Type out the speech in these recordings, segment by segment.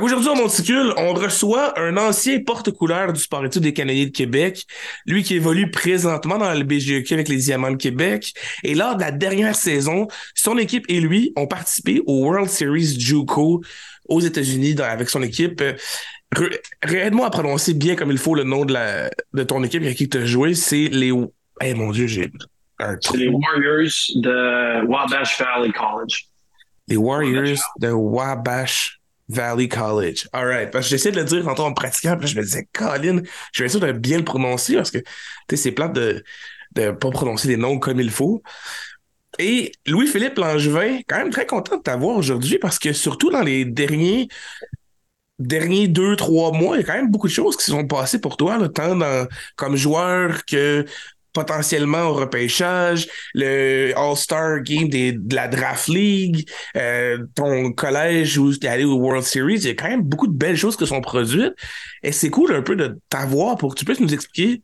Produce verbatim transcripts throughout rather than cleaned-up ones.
Aujourd'hui, au Monticule, on reçoit un ancien porte-couleur du sport-études des Canadiens de Québec, lui qui évolue présentement dans le L B J E Q avec les Diamants de Québec. Et lors de la dernière saison, son équipe et lui ont participé au World Series Juco aux États-Unis dans, avec son équipe. Re, aide-moi à prononcer bien comme il faut le nom de, la, de ton équipe avec qui tu as joué. C'est les... Eh hey, mon Dieu, j'ai un trou. C'est les Warriors de Wabash Valley College. Les Warriors Wabash. de Wabash... Valley College. All right. Parce que j'essayais de le dire en pratiquant, puis je me disais, Colin, je vais essayer de bien le prononcer parce que c'est plate de ne pas prononcer les noms comme il faut. Et Louis-Philippe Langevin, quand même très content de t'avoir aujourd'hui parce que surtout dans les derniers derniers deux, trois mois, il y a quand même beaucoup de choses qui se sont passées pour toi, là, tant dans, comme joueur que potentiellement au repêchage, le All-Star Game des, de la Draft League, euh, ton collège où tu es allé au World Series, il y a quand même beaucoup de belles choses qui sont produites. Et c'est cool un peu de t'avoir pour que tu puisses nous expliquer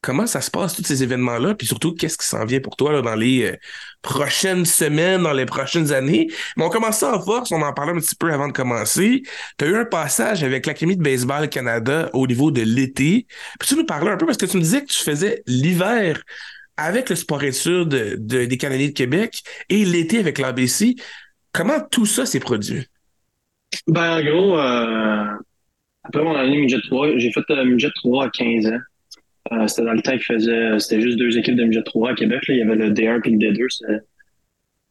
comment ça se passe, tous ces événements-là, puis surtout qu'est-ce qui s'en vient pour toi là, dans les euh, prochaines semaines, dans les prochaines années. Mais on commence ça en force, on en parlait un petit peu avant de commencer. Tu as eu un passage avec l'Académie de Baseball Canada au niveau de l'été. Puis tu nous parlais un peu, parce que tu me disais que tu faisais l'hiver avec le sport-études de, de, des Canadiens de Québec et l'été avec l'A B C. Comment tout ça s'est produit? Ben, en gros, euh, après mon année Mujet trois, j'ai fait euh, Mujet trois à quinze ans. Euh, c'était dans le temps qu'ils faisaient, c'était juste deux équipes de Mujet trois à Québec. Là. Il y avait le D un et le D deux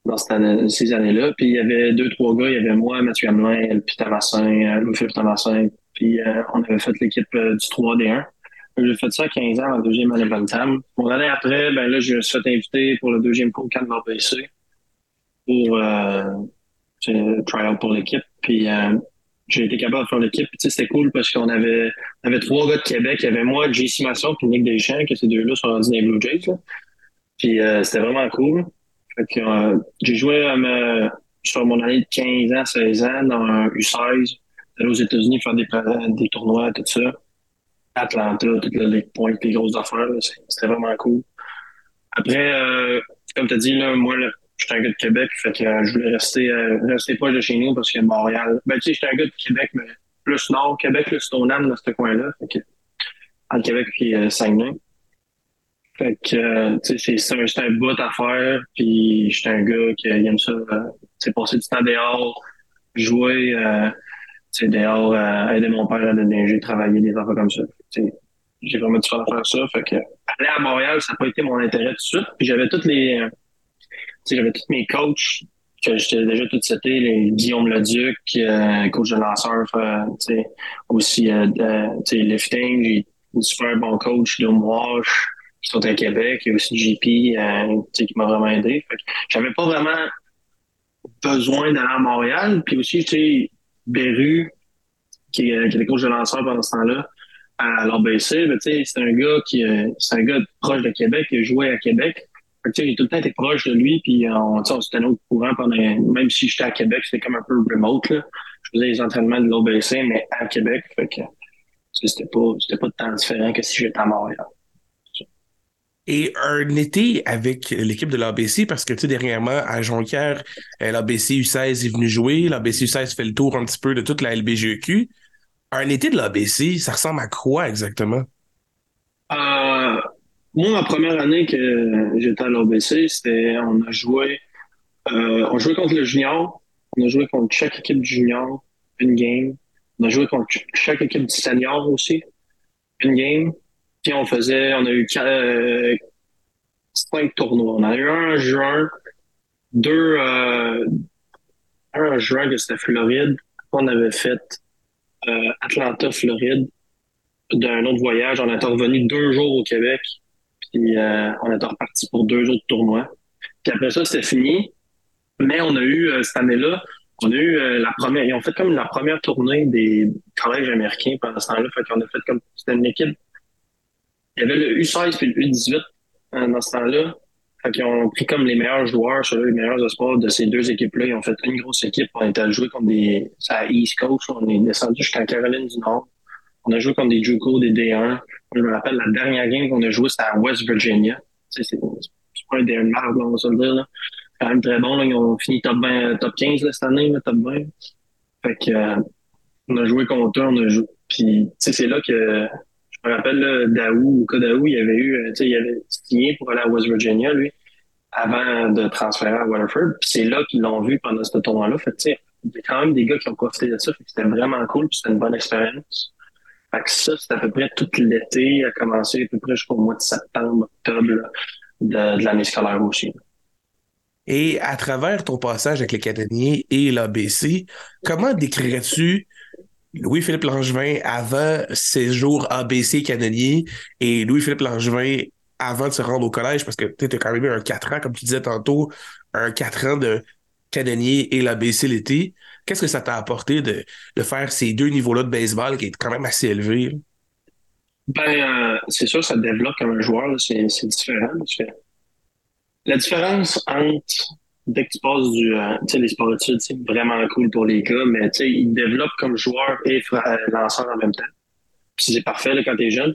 dans cette année, ces années-là. Puis il y avait deux, trois gars. Il y avait moi, Mathieu Hamelin, puis Thomasin, Louis-Philippe Thomasin. Puis euh, on avait fait l'équipe euh, du trois D un. J'ai fait ça à quinze ans, ma deuxième année Bantam. Mon année après, ben là, je me suis fait inviter pour le deuxième cours quand de l'A B C pour euh, le try-out pour l'équipe. Puis euh, j'ai été capable de faire l'équipe. Tu sais, c'était cool parce qu'on avait, on avait trois gars de Québec. Il y avait moi, J C Masson et Nick Deschamps, que ces deux-là sont rendus dans les Blue Jays. Là. Puis euh, c'était vraiment cool. Fait que, euh, j'ai joué euh, sur mon année de quinze ans, seize ans, dans un U seize. J'allais aux États-Unis faire des, des tournois, tout ça. Atlanta, toutes les points, les grosses affaires. Là. C'était vraiment cool. Après, euh, comme tu as dit, là, moi, le j'étais un gars de Québec, fait que euh, je voulais rester, euh, rester proche de chez nous parce que Montréal... Ben, tu sais, j'étais un gars de Québec, mais plus nord, Québec, plus Stoneham, dans ce coin-là, fait que... entre Québec puis euh, Saguenay. Fait que, euh, tu sais, c'est, c'est un bout à faire, puis j'étais un gars qui aime ça, euh, tu sais, passer du temps dehors, jouer, euh, tu sais, dehors, euh, aider mon père à déneiger, travailler, des affaires comme ça. Tu sais, j'ai vraiment du fun à faire ça, fait que... Aller à Montréal, ça n'a pas été mon intérêt tout de suite, puis j'avais toutes les... Tu sais, j'avais tous mes coachs que j'étais déjà tout cité, les Guillaume Leduc, euh, coach de lanceur, euh, tu sais, aussi euh, euh, tu sais, lifting, j'ai un super bon coach, Guillaume Walsh, qui sont à Québec, et aussi J P, euh, tu sais, qui m'a vraiment aidé. Fait que j'avais pas vraiment besoin d'aller à Montréal. Puis aussi, tu sais, Beru, qui est euh, coach de lanceur pendant ce temps-là, à l'A B C, ben, tu sais, c'est un gars qui euh, c'est un gars proche de Québec, qui a joué à Québec. Fait que, j'ai tout le temps été proche de lui, puis on, on s'était au courant pendant, même si j'étais à Québec, c'était comme un peu remote, là. Je faisais les entraînements de l'A B C, mais à Québec, fait que c'était pas, c'était pas tant différent que si j'étais à Montréal. Et un été avec l'équipe de l'A B C, parce que, tu sais, dernièrement, à Jonquière, l'A B C U seize est venu jouer, l'A B C U seize fait le tour un petit peu de toute la L B J E Q. Un été de l'A B C, ça ressemble à quoi exactement? Euh... Moi, ma première année que j'étais à l'A B C, c'était, on a joué, euh, on jouait contre le junior, on a joué contre chaque équipe du junior, une game, on a joué contre chaque équipe du senior aussi, une game, puis on faisait, on a eu quatre, euh, cinq tournois. On a eu un en juin, deux, euh, un en juin que c'était Floride, on avait fait euh, Atlanta, Floride, d'un autre voyage, on était revenu deux jours au Québec. Puis euh, on était reparti pour deux autres tournois. Puis après ça, c'était fini. Mais on a eu, euh, cette année-là, on a eu euh, la première... Ils ont fait comme la première tournée des collèges américains pendant ce temps-là. Fait qu'on a fait comme... C'était une équipe... Il y avait le U seize puis le U dix-huit euh, dans ce temps-là. Fait qu'ils ont pris comme les meilleurs joueurs, ceux-là, les meilleurs de sport de ces deux équipes-là. Ils ont fait une grosse équipe. On était allé jouer contre des... C'est à East Coast. On est descendu jusqu'en Caroline du Nord. On a joué comme des JUCO, des D un. Je me rappelle, la dernière game qu'on a joué, c'était à West Virginia. C'est, c'est, c'est pas un D un de marbre, on va se le dire. Là. C'est quand même très bon. Là. Ils ont fini top vingt, top quinze là, cette année, là, top vingt. Fait que, euh, on a joué contre eux, on a joué. Puis, tu sais, c'est là que, je me rappelle, là, Daou, Luca Daou, il avait eu, tu sais, il avait signé pour aller à West Virginia, lui, avant de transférer à Waterford. Puis c'est là qu'ils l'ont vu pendant ce tournoi-là. Fait que, tu sais, il y a quand même des gars qui ont profité de ça. Fait que c'était vraiment cool, puis c'était une bonne expérience. Fait que ça, c'était à peu près tout l'été, à commencer à peu près jusqu'au mois de septembre, octobre, là, de, de l'année scolaire aussi, là. Et à travers ton passage avec les Canadiens et l'A B C, comment décrirais-tu Louis-Philippe Langevin avant ses jours A B C Canadiens et Louis-Philippe Langevin avant de se rendre au collège? Parce que tu as quand même eu un quatre ans, comme tu disais tantôt, un quatre ans de Canadiens et l'A B C l'été. Qu'est-ce que ça t'a apporté de, de faire ces deux niveaux-là de baseball qui est quand même assez élevé, là? Ben, euh, c'est sûr, ça te développe comme un joueur, là, c'est, c'est différent. C'est... La différence entre, dès que tu passes du, euh, tu sais, les sports études, c'est vraiment cool pour les gars, mais tu sais, ils développent comme joueur et euh, lanceur en même temps. Puis c'est parfait, là, quand t'es jeune.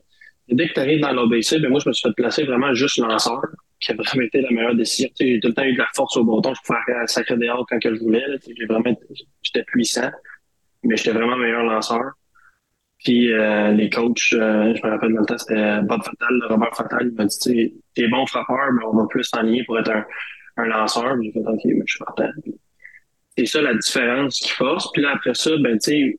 Et dès que t'arrives dans l'A B C, ben moi, je me suis fait placer vraiment juste lanceur, qui a vraiment été la meilleure décision. Tu sais, j'ai tout le temps eu de la force au bâton, je pouvais faire sacrer des hors quand que je voulais, là, tu sais, j'ai vraiment, j'étais puissant, mais j'étais vraiment meilleur lanceur. Puis euh, les coachs, euh, je me rappelle dans le temps, c'était Bob Fatal, Robert Fatal, il m'a dit, tu sais, t'es bon frappeur, mais on va plus s'enligner pour être un, un lanceur. Puis j'ai fait, OK, mais je suis partant. C'est ça la différence qui force. Puis là, après ça, ben, tu sais,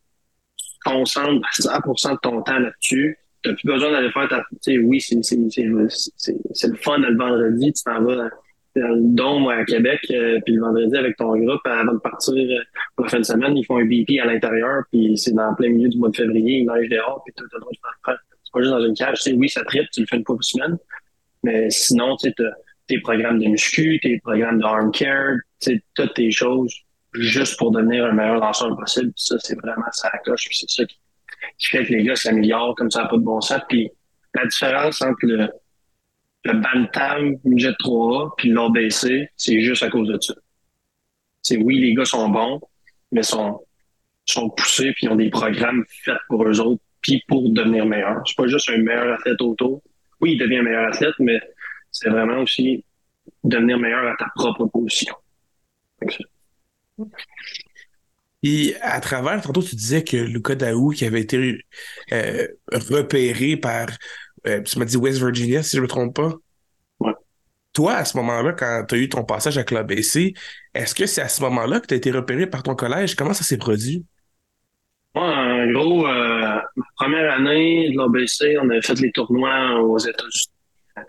tu te concentres à cent pour cent de ton temps là-dessus. T'as plus besoin d'aller faire ta... Tu sais, oui, c'est, c'est, c'est, c'est, c'est, c'est le fun le vendredi, tu t'en vas dans, dans le dôme à Québec, euh, puis le vendredi avec ton groupe, avant de partir euh, pour la fin de semaine, ils font un B P à l'intérieur, puis c'est dans plein milieu du mois de février, il neige dehors, puis t'as le droit de faire le C'est pas juste dans une cage, tu sais, oui, ça tripe, tu le fais une fois par semaine, mais sinon, tu sais, t'as tes programmes de muscu, tes programmes de arm care, tu sais, toutes tes choses juste pour devenir un meilleur lanceur possible, puis ça, c'est vraiment ça la coche, puis c'est ça qui, qui fait que les gars s'améliorent comme ça, pas de bon sens, puis la différence entre le le Bantam, Mujet trois A, puis l'A B C, c'est juste à cause de ça. C'est oui, les gars sont bons, mais sont sont poussés, puis ils ont des programmes faits pour eux autres, puis pour devenir meilleurs. C'est pas juste un meilleur athlète auto. Oui, il devient un meilleur athlète, mais c'est vraiment aussi devenir meilleur à ta propre position. Puis à travers, tantôt tu disais que Luca Daou, qui avait été euh, repéré par... Euh, tu m'as dit West Virginia, si je ne me trompe pas. Ouais. Toi, à ce moment-là, quand tu as eu ton passage avec l'A B C, est-ce que c'est à ce moment-là que tu as été repéré par ton collège? Comment ça s'est produit? Ouais, en gros, euh, ma première année de l'A B C, on avait fait les tournois aux États-Unis.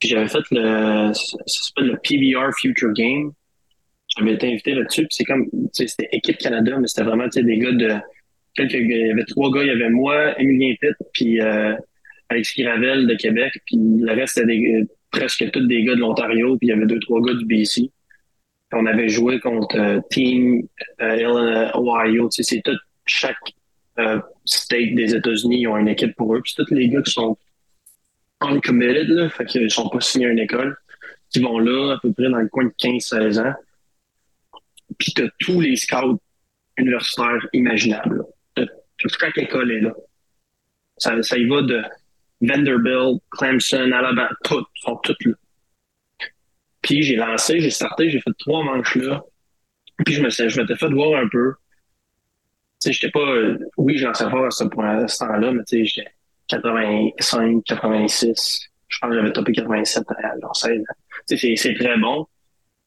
Puis j'avais fait le, ça s'appelle le P B R Future Game. J'avais été invité là-dessus. Puis c'est comme, tu sais, c'était Équipe Canada, mais c'était vraiment, tu sais, des gars de... Quelques, il y avait trois gars, il y avait moi, Émilien Pitt, puis... Euh, Alex Gravel de Québec, puis le reste, c'était des, presque tous des gars de l'Ontario, puis il y avait deux, trois gars du B C. On avait joué contre euh, Team euh, Ohio, tu sais, c'est tout, chaque euh, state des États-Unis, ils ont une équipe pour eux, puis c'est tous les gars qui sont uncommitted, là, fait qu'ils sont pas signés à une école, qui vont là, à peu près dans le coin de quinze seize ans, puis t'as tous les scouts universitaires imaginables, là. Chaque école est là. Ça, ça y va de Vanderbilt, Clemson, Alabama, toutes, sont toutes là. Puis j'ai lancé, j'ai starté, j'ai fait trois manches là. Puis je me suis, je m'étais fait voir un peu. Tu sais, j'étais pas, oui, je lançais fort à ce point, à ce temps-là, mais tu sais, j'étais quatre-vingt-cinq, quatre-vingt-six. Je pense que j'avais topé quatre-vingt-sept à l'Onseille. Tu sais, c'est, c'est très bon.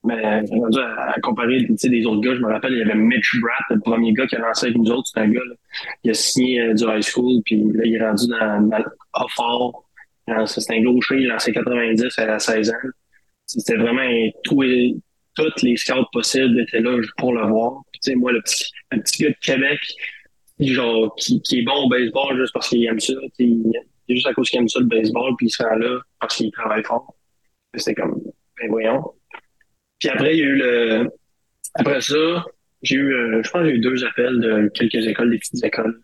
Mais à comparer, tu sais, des autres gars, je me rappelle, il y avait Mitch Bratt, le premier gars qui a lancé avec nous autres, c'est un gars, là, il a signé euh, du high school, puis là, il est rendu dans, dans Hartford. C'est un gaucher, il lançait quatre-vingt-dix à seize ans. C'était vraiment tous les, toutes les scouts possibles étaient là pour le voir. Puis, tu sais, moi, le petit, un petit gars de Québec, genre, qui, qui est bon au baseball juste parce qu'il aime ça, puis, c'est juste à cause qu'il aime ça le baseball, puis il se rend là parce qu'il travaille fort. C'était comme, ben voyons. Puis après, il y a eu le. Après ça, j'ai eu, euh, je pense que j'ai eu deux appels de quelques écoles, des petites écoles,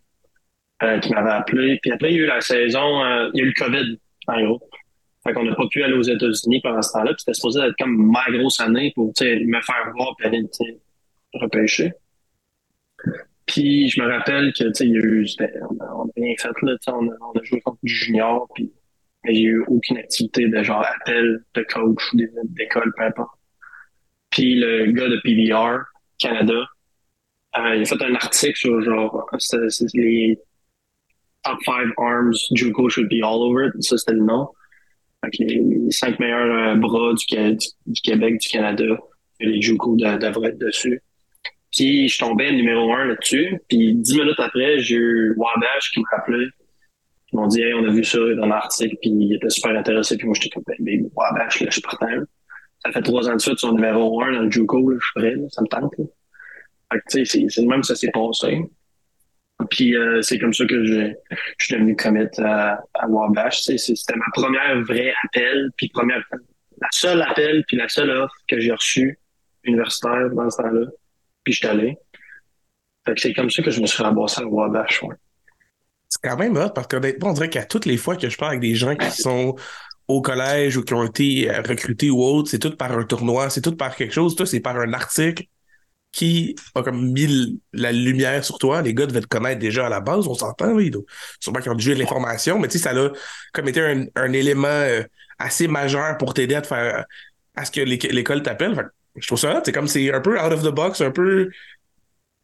euh, qui m'avaient appelé. Puis après, il y a eu la saison, euh, il y a eu le COVID, en gros. Fait qu'on n'a pas pu aller aux États-Unis pendant ce temps-là. Puis c'était supposé être comme ma grosse année pour, tu sais, me faire voir et aller, tu sais, repêcher. Puis je me rappelle que, tu sais, il y a eu. On a rien fait, là. Tu sais, on a, on a joué contre du junior. Puis mais j'ai eu aucune activité de genre appel, de coach ou d'école, peu importe. Puis le gars de P B R Canada, Euh, il a fait un article sur genre c'est, c'est les top five arms JUCO should be all over it. Ça, c'était le nom. Donc, les, les cinq meilleurs euh, bras du, du, du Québec, du Canada, les JUCO devraient être dessus. Puis je tombais numéro un là-dessus. Puis dix minutes après, j'ai eu Wabash qui me rappelait. Ils m'ont dit, hey, on a vu ça dans l'article, puis il était super intéressé. Puis moi, j'étais comme, ben, Wabash, là, je suis partant. Ça fait trois ans de suite, son numéro un dans le JUCO, là, je suis prêt, là, ça me tente. Là. Fait que, tu sais, c'est, c'est le même que ça s'est passé. Puis euh, c'est comme ça que je, je suis devenu commit à, à Wabash. C'est, c'était ma première vraie appel, puis première, la seule appel, puis la seule offre que j'ai reçue universitaire dans ce temps-là. Puis je suis allé. Fait que c'est comme ça que je me suis ramassé à Wabash, ouais. C'est quand même hot parce qu'honnêtement, on dirait qu'à toutes les fois que je parle avec des gens qui sont au collège ou qui ont été recrutés ou autres, c'est tout par un tournoi, c'est tout par quelque chose. Toi, c'est par un article qui a comme mis la lumière sur toi. Les gars devaient te connaître déjà à la base, on s'entend, oui. Donc, sûrement qu'ils ont déjà eu de l'information, mais tu sais, ça a comme été un, un élément assez majeur pour t'aider à te faire à ce que l'école t'appelle. Fait que je trouve ça hot. C'est comme c'est un peu out of the box, un peu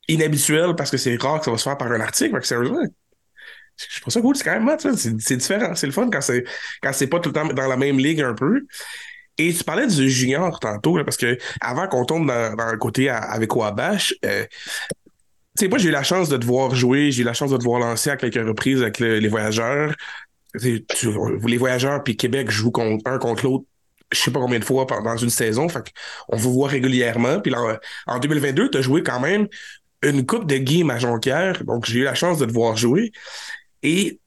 inhabituel parce que c'est rare que ça va se faire par un article. Fait que sérieusement, je trouve ça cool, c'est quand même, tu vois, c'est, c'est différent, c'est le fun quand c'est, quand c'est pas tout le temps dans la même ligue un peu. Et tu parlais du junior tantôt, là, parce que avant qu'on tombe dans, dans le côté à, avec Wabash, euh, tu sais, moi j'ai eu la chance de te voir jouer, j'ai eu la chance de te voir lancer à quelques reprises avec le, les Voyageurs. Tu, les Voyageurs puis Québec jouent contre, un contre l'autre, je sais pas combien de fois dans une saison, fait qu'on vous voit régulièrement. Puis là, en deux mille vingt-deux, tu as joué quand même une coupe de games à Jonquière, donc j'ai eu la chance de te voir jouer. Et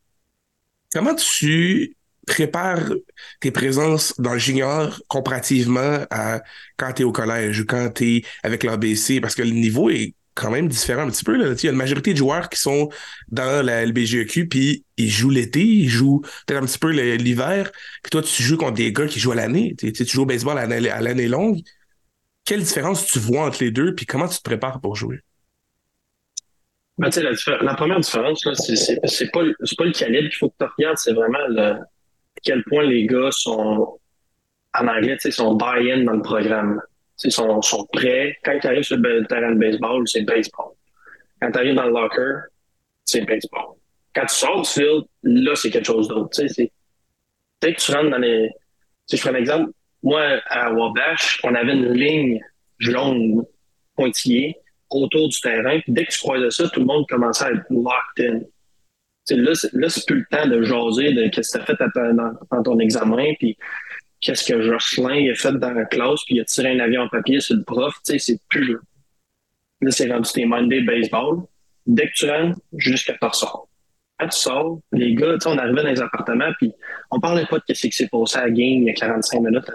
comment tu prépares tes présences dans le junior comparativement à quand tu es au collège ou quand tu es avec l'A B C? Parce que le niveau est quand même différent un petit peu. Là. Il y a une majorité de joueurs qui sont dans la L B J E Q, puis ils jouent l'été, ils jouent peut-être un petit peu l'hiver. Puis toi, tu joues contre des gars qui jouent à l'année. Tu, tu joues au baseball à l'année, à l'année longue. Quelle différence tu vois entre les deux, puis comment tu te prépares pour jouer? Ben, tu sais, la, diffé- la première différence, là, c'est, c'est, c'est, pas, c'est pas le calibre qu'il faut que tu regardes, c'est vraiment le, à quel point les gars sont, en anglais, tu sais, sont buy-in dans le programme. Tu sais, sont, sont prêts. Quand tu arrives sur le terrain de baseball, c'est baseball. Quand tu arrives dans le locker, c'est baseball. Quand tu sors du field, là, c'est quelque chose d'autre. Tu sais, c'est, dès que tu rentres dans les. Tu sais, je prends un exemple. Moi, à Wabash, on avait une ligne jaune pointillée autour du terrain, puis dès que tu croisais ça, tout le monde commençait à être locked in. T'sais, là, c'est, là, c'est plus le temps de jaser de qu'est-ce que t'as fait à ta, dans, dans ton examen, puis qu'est-ce que Jocelyn a fait dans la classe, puis il a tiré un avion en papier sur le prof, tu sais, c'est plus là. Là, c'est rendu tes Monday baseball. Dès que tu rentres, jusqu'à t'en sors. Quand tu sors, les gars, tu sais, on arrivait dans les appartements, puis on parlait pas de qu'est-ce qui s'est passé à la game il y a quarante-cinq minutes,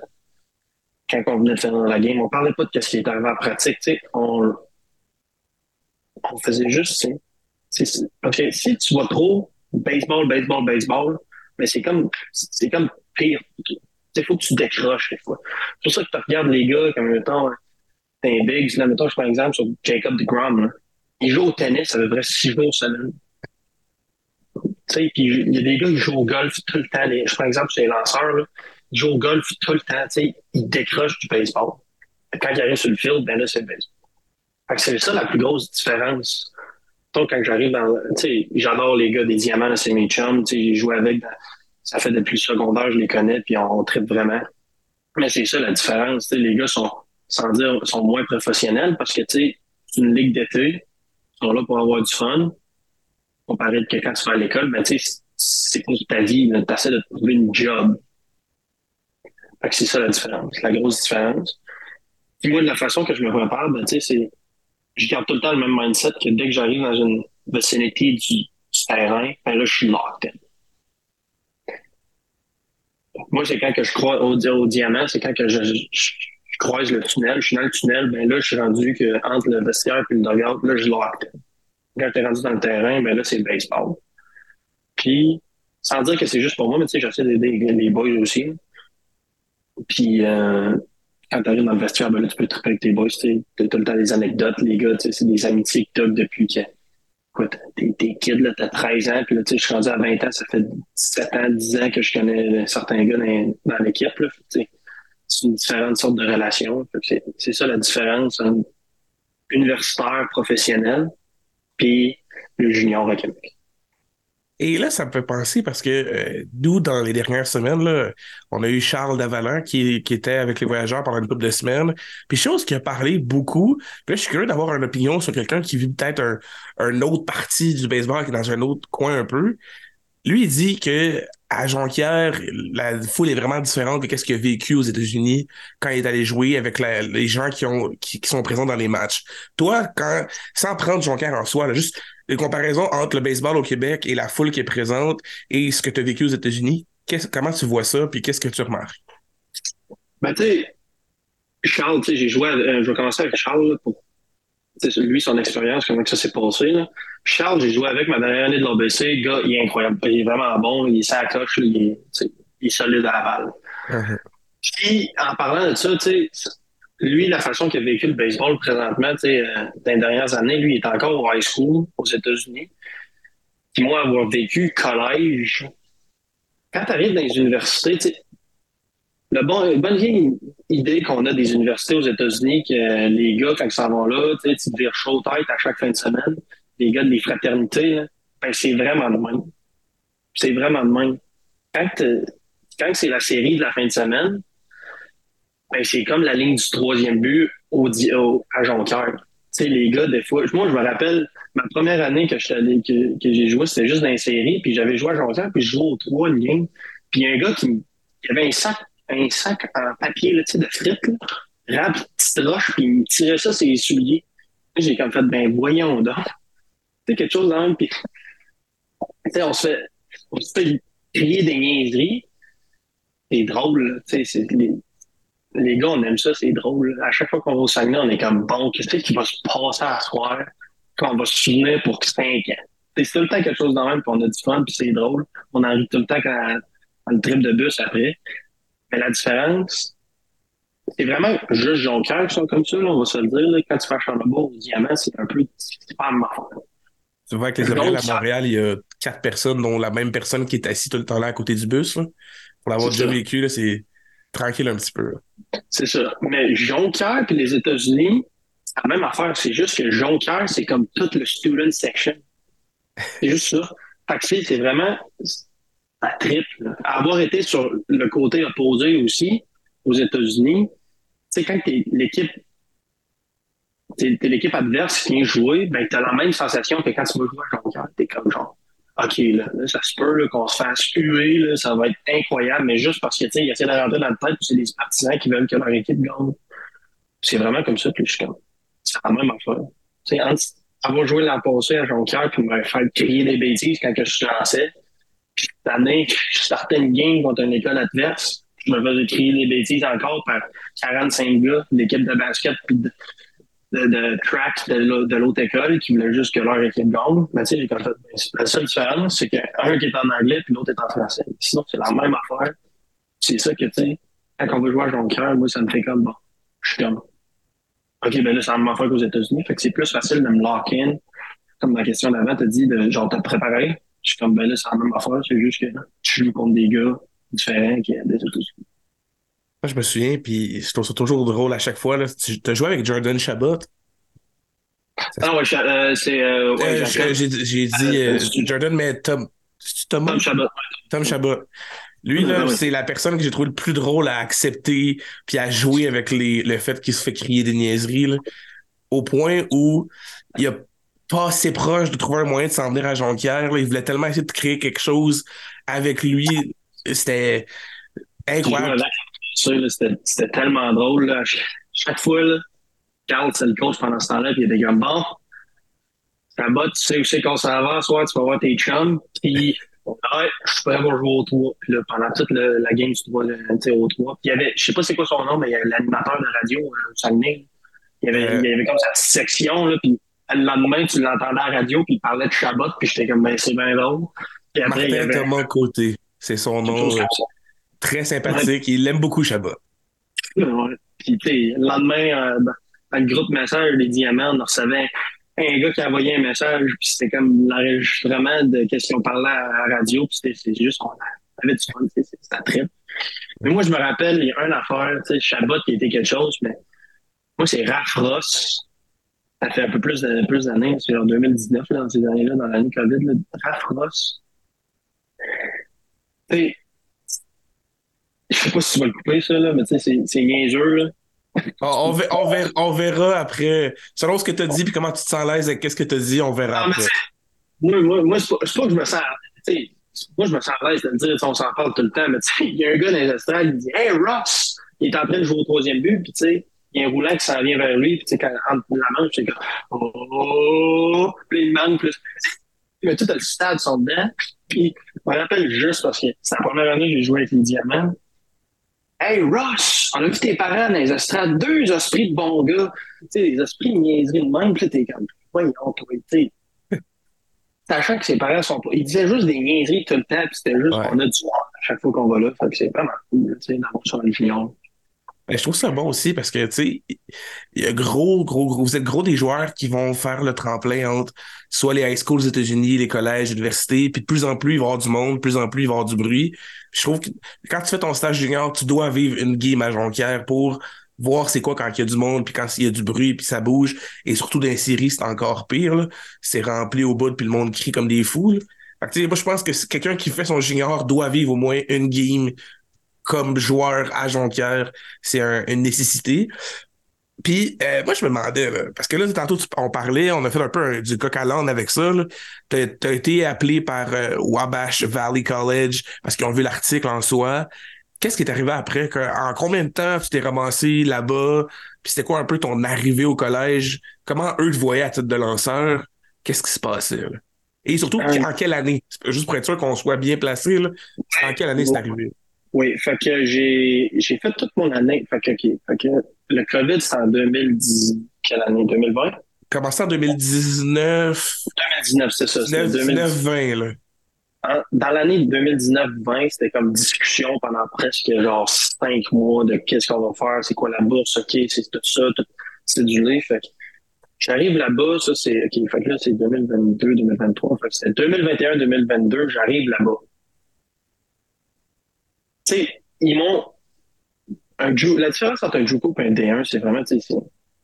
quand on venait de faire la game, on parlait pas de qu'est-ce qui est arrivé en pratique, tu sais, on... On faisait juste, c'est, c'est, c'est, OK, si tu vois trop baseball, baseball, baseball, mais c'est comme, c'est comme pire. Il faut que tu décroches des fois. C'est pour ça que tu regardes les gars comme, mettons, t'es un big, là, mettons, je prends un exemple sur Jacob deGrom, là. Il joue au tennis à peu près six jours semaine. Tu sais, puis il y a des gars qui jouent au golf tout le temps. Les, je prends un exemple sur les lanceurs, là, ils jouent au golf tout le temps, tu sais, ils décrochent du baseball. Quand ils arrivent sur le field, ben là, c'est le baseball. Fait que c'est ça la plus grosse différence. Donc, quand j'arrive dans. Tu sais, j'adore les gars des Diamants, là, c'est mes chums. Tu sais, je joue avec. Dans, ça fait depuis le secondaire, je les connais, puis on, on tripe vraiment. Mais c'est ça la différence. Tu sais, les gars sont, sans dire, sont moins professionnels parce que, tu sais, c'est une ligue d'été. Ils sont là pour avoir du fun. Comparé de que quand tu vas à l'école, ben, tu sais, c'est pour ta vie. Tu essaies de trouver une job. Fait que c'est ça la différence, la grosse différence. Puis moi, de la façon que je me prépare, ben, tu sais, c'est. Je garde tout le temps le même mindset que dès que j'arrive dans une vicinité du, du terrain, ben là, je suis locked in. Moi, c'est quand que je croise au, au diamant, c'est quand que je, je, je croise le tunnel, je suis dans le tunnel, ben là, je suis rendu que entre le vestiaire et le dugout, là, je suis locked in. Quand t'es rendu dans le terrain, ben là, c'est le baseball. Puis, sans dire que c'est juste pour moi, mais tu sais, j'essaie d'aider les, les boys aussi. Puis, euh, quand t'arrives dans le vestiaire, ben là, tu peux triper avec tes boys, tu t'as tout le temps des anecdotes, les gars, tu sais, c'est des amitiés que t'as depuis que, quoi, t'es, t'es kid, là, t'as treize ans, puis là, tu sais, je suis rendu à vingt ans, ça fait dix-sept ans, dix ans que je connais certains gars dans, dans l'équipe, là, tu sais, c'est une différente sorte de relation, c'est, c'est ça la différence, hein. universitaire professionnel, puis le junior à Québec. Et là, ça me fait penser parce que euh, nous, dans les dernières semaines, là, on a eu Charles Davalant qui, qui était avec les Voyageurs pendant une couple de semaines. Puis chose qui a parlé beaucoup. Puis là, je suis curieux d'avoir une opinion sur quelqu'un qui vit peut-être un, un autre partie du baseball, qui est dans un autre coin un peu. Lui, il dit que à Jonquière, la foule est vraiment différente de ce qu'il a vécu aux États-Unis quand il est allé jouer avec la, les gens qui, ont, qui, qui sont présents dans les matchs. Toi, quand sans prendre Jonquière en soi, là, juste les comparaisons entre le baseball au Québec et la foule qui est présente et ce que tu as vécu aux États-Unis, qu'est-ce, comment tu vois ça puis qu'est-ce que tu remarques? Ben, tu sais, Charles, tu sais, j'ai joué, à, euh, je vais commencer avec Charles là, pour lui, son expérience, comment ça s'est passé, là. Charles, j'ai joué avec ma dernière année de l'A B C. Le gars, il est incroyable. Il est vraiment bon. Il est sans coche. Il, il est solide à la balle. Mm-hmm. Puis, en parlant de ça, lui, la façon qu'il a vécu le baseball présentement, euh, dans les dernières années, lui, il est encore au high school aux États-Unis. Puis moi, avoir vécu collège, quand tu arrives dans les universités, la bon, bonne vieille idée qu'on a des universités aux États-Unis, que les gars, quand ils s'en vont là, tu te vires chaud tête à chaque fin de semaine. Les gars des fraternités, là, ben c'est vraiment le même. C'est vraiment le même. Quand, quand c'est la série de la fin de semaine, ben c'est comme la ligne du troisième but au, au, à Jonquière. T'sais, les gars, des fois... Moi, je me rappelle, ma première année que, que, que j'ai joué, c'était juste dans une série, puis j'avais joué à Jonquière, puis je jouais au trois, une game. Puis il y a un gars qui il avait un sac, un sac en papier là, de frites, là, rap, petite roche, puis il me tirait ça sur les souliers. J'ai comme fait, ben voyons donc. Tu sais, quelque chose dans le... Puis, tu sais, on se fait... On se fait crier des niaiseries. C'est drôle, tu sais. Les, les gars, on aime ça, c'est drôle. À chaque fois qu'on va au Saguenay, on est comme, bon, qu'est-ce qui va se passer à soir qu'on va se souvenir pour cinq ans? C'est tout le temps quelque chose dans le même, puis on a du fun, puis c'est drôle. On en rit tout le temps quand on trip de bus après. Mais la différence, c'est vraiment juste Jonquière qui sont comme ça, là, on va se le dire. Là, quand tu fais Charlebourg au Diamant, c'est un peu... C'est pas mort, là. Tu vois que les Avril à Montréal, il y a quatre personnes, dont la même personne qui est assise tout le temps là à côté du bus. Là. Pour l'avoir déjà vécu, là, c'est tranquille un petit peu. Là. C'est ça. Mais Jonquière et les États-Unis, c'est la même affaire. C'est juste que Jonquière, c'est comme tout le student section. C'est juste ça. Fait que c'est, c'est vraiment à triple. Avoir été sur le côté opposé aussi aux États-Unis, tu sais, quand t'es l'équipe. T'es, t'es l'équipe adverse qui vient jouer, ben t'as la même sensation que quand tu vas jouer à Jonquière. T'es comme genre, OK, là, là ça se peut là, qu'on se fasse huer, là, ça va être incroyable, mais juste parce que tu sais, ils essaient de rentrer dans le tête, puis c'est des partisans qui veulent que leur équipe gagne. C'est vraiment comme ça que je suis comme. C'est la même affaire. Tu sais, entre avoir joué l'an passé à Jonquière, puis me faire crier des bêtises quand que je suis lancé, puis cette année, je startais une game contre une école adverse, je me faisais crier des bêtises encore par quarante-cinq gars, l'équipe de basket, puis de. De, de track de, de l'autre école qui voulait juste que leur équipe gagne. Mais tu sais, j'ai comme ça. La seule différence, c'est qu'un qui est en anglais puis l'autre est en français. Sinon, c'est la même affaire. C'est ça que, tu sais, quand on va jouer à Jonquière, moi, ça me fait comme, bon, je suis comme, OK, ben là, ça me fait qu'aux États-Unis. Fait que c'est plus facile de me lock-in. Comme dans la question d'avant, t'as dit, de, genre, t'as préparé. Je suis comme, ben là, c'est la même affaire. C'est juste que tu joues contre des gars différents qui des États-Unis. Moi, je me souviens, puis je trouve ça toujours drôle à chaque fois. Là. Tu as joué avec Jordan Chabot? Ah ouais, euh, c'est... Euh, ouais, euh, j'ai, j'ai, j'ai dit euh, Jordan, mais Tom... Tom, Tom Chabot. Tom Chabot. Lui, là, ouais, ouais. C'est la personne que j'ai trouvé le plus drôle à accepter puis à jouer avec les, le fait qu'il se fait crier des niaiseries. Là, au point où il a pas assez proche de trouver un moyen de s'en venir à Jonquière. Là. Il voulait tellement essayer de créer quelque chose avec lui. C'était incroyable. Ça, là, c'était, c'était tellement drôle. Là. Chaque fois, là, Carl, c'est le coach pendant ce temps-là, puis il était comme bon. Ça bat, tu sais où c'est qu'on s'en va, soit tu vas voir tes chums, puis ouais, je suis prêt pour jouer au trois. Puis là, pendant toute le, la game, tu vois, au trois. Puis il y avait, je sais pas c'est quoi son nom, mais il y avait l'animateur de radio hein, au Saguenay. Il y avait, euh... il y avait comme sa section, là, puis le lendemain, tu l'entendais à la radio, puis il parlait de Chabot, puis j'étais comme ben c'est bien drôle. Puis après, Martin Thomas avait... Côté, c'est son nom. Très sympathique. Ouais. Il aime beaucoup Chabot. Ouais. Puis, tu sais, le lendemain, euh, dans le groupe Message des Diamants, on recevait un gars qui envoyait un message, puis c'était comme l'enregistrement de qu'est-ce qu'on parlait à la radio, puis c'était c'est juste, on avait du fun, tu sais, c'était trip. Mais moi, je me rappelle, il y a une affaire, tu sais, Chabot qui était quelque chose, mais moi, c'est Raph Ross. ça fait un peu plus d'années, plus d'années c'est en deux mille dix-neuf, là, dans ces années-là, dans l'année COVID, là, Raph Ross. Tu sais, je sais pas si tu vas le couper, ça, là, mais tu sais, c'est, c'est niaiseux, là. On, on, ver, on, ver, on verra après. Selon ce que tu as dit puis comment tu te sens à l'aise avec qu'est-ce que tu as dit, on verra non, après. Moi, moi, moi c'est, pas, c'est pas que je me sens. Moi, je me sens à l'aise de me dire, on s'en parle tout le temps, mais il y a un gars dans les estrades, il dit « Hey, Ross! » Il est en train de jouer au troisième but, puis tu sais, il y a un roulant qui s'en vient vers lui, puis tu sais, quand il rentre la manche, c'est comme « Oh! » Puis il manque plus. Mais tout le stade sont dedans, puis je me rappelle juste parce que c'est la première année que j'ai joué avec les Diamants. « Hey, Ross! On a vu tes parents dans les estrades, deux esprits de bons gars! » Tu sais, les esprits de niaiserie de même, puis là, t'es comme « Voyons, toi, tu sais! » Sachant que ses parents sont pas. Ils disaient juste des niaiseries tout le temps, puis c'était juste ouais. qu'on a du soir à chaque fois qu'on va là. Fait que c'est vraiment cool, tu sais, d'avoir sur le junior. Ben, je trouve ça bon aussi parce que, tu sais, il y a gros, gros, gros. Vous êtes gros des joueurs qui vont faire le tremplin entre soit les high schools aux États-Unis, les collèges, les universités, puis de plus en plus, il va y avoir du monde, de plus en plus, il va y avoir du bruit. Puis je trouve que quand tu fais ton stage junior, tu dois vivre une game à Jonquière pour voir c'est quoi quand il y a du monde, puis quand il y a du bruit, puis ça bouge, et surtout dans les séries, c'est encore pire, là. C'est rempli au bout, puis le monde crie comme des fous, là. Fait que, tu sais, moi, je pense que c'est quelqu'un qui fait son junior doit vivre au moins une game comme joueur à Jonquière. C'est un, une nécessité. Puis, euh, moi, je me demandais, là, parce que là, tantôt, tu, on parlait, on a fait un peu un, du coq à l'âne avec ça, là. T'as, t'as été appelé par euh, Wabash Valley College, parce qu'ils ont vu l'article en soi. Qu'est-ce qui est arrivé après? En combien de temps tu t'es ramassé là-bas? Puis c'était quoi un peu ton arrivée au collège? Comment eux te voyaient à titre de lanceur? Qu'est-ce qui se passait, là? Et surtout, euh... en quelle année? Juste pour être sûr qu'on soit bien placé, là. En quelle année oui. c'est arrivé? Oui, fait que j'ai, j'ai fait toute mon année. Fait que, okay. fait que le COVID, c'est en deux mille dix. Quelle année? deux mille vingt? Commencé en deux mille dix-neuf. deux mille dix-neuf, c'est ça. C'est deux mille dix-neuf vingt, là. Dans l'année deux mille dix-neuf vingt, c'était comme discussion pendant presque genre cinq mois de qu'est-ce qu'on va faire, c'est quoi la bourse, ok, c'est tout ça, tout, c'est du lait. Fait que j'arrive là-bas, ça c'est, ok, fait que là c'est deux mille vingt-deux, deux mille vingt-trois, fait que c'était deux mille vingt et un, deux mille vingt-deux, j'arrive là-bas. Tu sais, ils m'ont, un ju- la différence entre un JUCO et un D un, c'est vraiment, tu sais,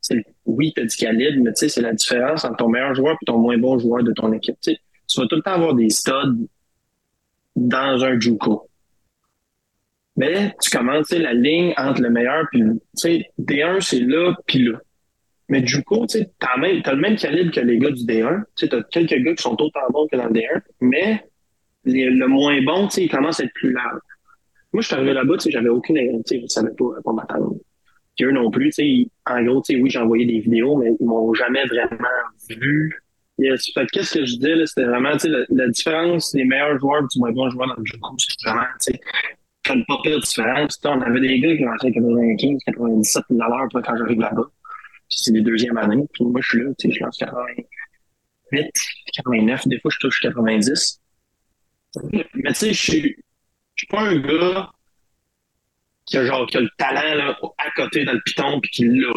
c'est, c'est, oui, t'as du calibre, mais tu sais, c'est la différence entre ton meilleur joueur et ton moins bon joueur de ton équipe. Tu sais, tu vas tout le temps avoir des studs dans un JUCO. Mais là, tu commences la ligne entre le meilleur puis le... Tu sais, D un, c'est là, puis là. Mais JUCO, tu sais, t'as le même calibre que les gars du D un. Tu sais, t'as quelques gars qui sont autant bons que dans le D un, mais les, le moins bon, tu sais, il commence à être plus large. Moi, je suis arrivé là-bas, tu sais, j'avais aucune... Tu sais, je savais pas, pas m'attendre. Puis eux non plus, tu sais, en gros, tu sais, oui, j'ai envoyé des vidéos, mais ils m'ont jamais vraiment vu... Yes. Fait que qu'est-ce que je disais, là, c'était vraiment la, la différence des meilleurs joueurs du moins bon joueur dans le jeu, c'est vraiment une pas pire différence. T'sais, on avait des gars qui lançaient quatre-vingt-quinze, quatre-vingt-dix-sept mille à l'heure quand j'arrive là-bas. Puis c'est les deuxièmes années. Puis moi, je suis là, je lance quatre-vingt-huit, quatre-vingt-neuf. Des fois, je touche quatre-vingt-dix. Mais tu sais, je suis pas un gars qui a, genre, qui a le talent là, à côté dans le piton puis qui l'a,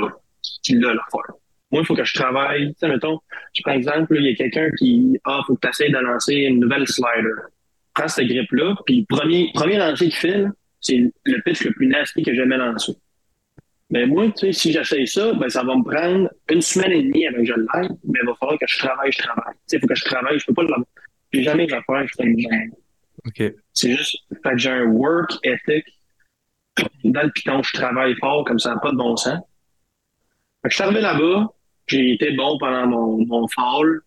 qui l'a la forme. Moi, il faut que je travaille. Tu sais, mettons, je prends exemple, il y a quelqu'un qui, ah, faut que tu essaies de lancer une nouvelle slider. Prends cette grippe-là, puis le premier, premier lancer qui file, c'est le pitch le plus nasty que j'ai jamais lancé. Mais moi, tu sais, si j'essaye ça, ben, ça va me prendre une semaine et demie avant que je l'aille, mais il va falloir que je travaille, je travaille. Tu sais, il faut que je travaille, je peux pas le lancer. J'ai jamais de l'affaire, je fais une jambe. OK. C'est juste, fait que j'ai un work ethic. Dans le piton, je travaille fort, comme ça n'a pas de bon sens. Fait que je suis arrivé là-bas, j'ai été bon pendant mon, mon fall.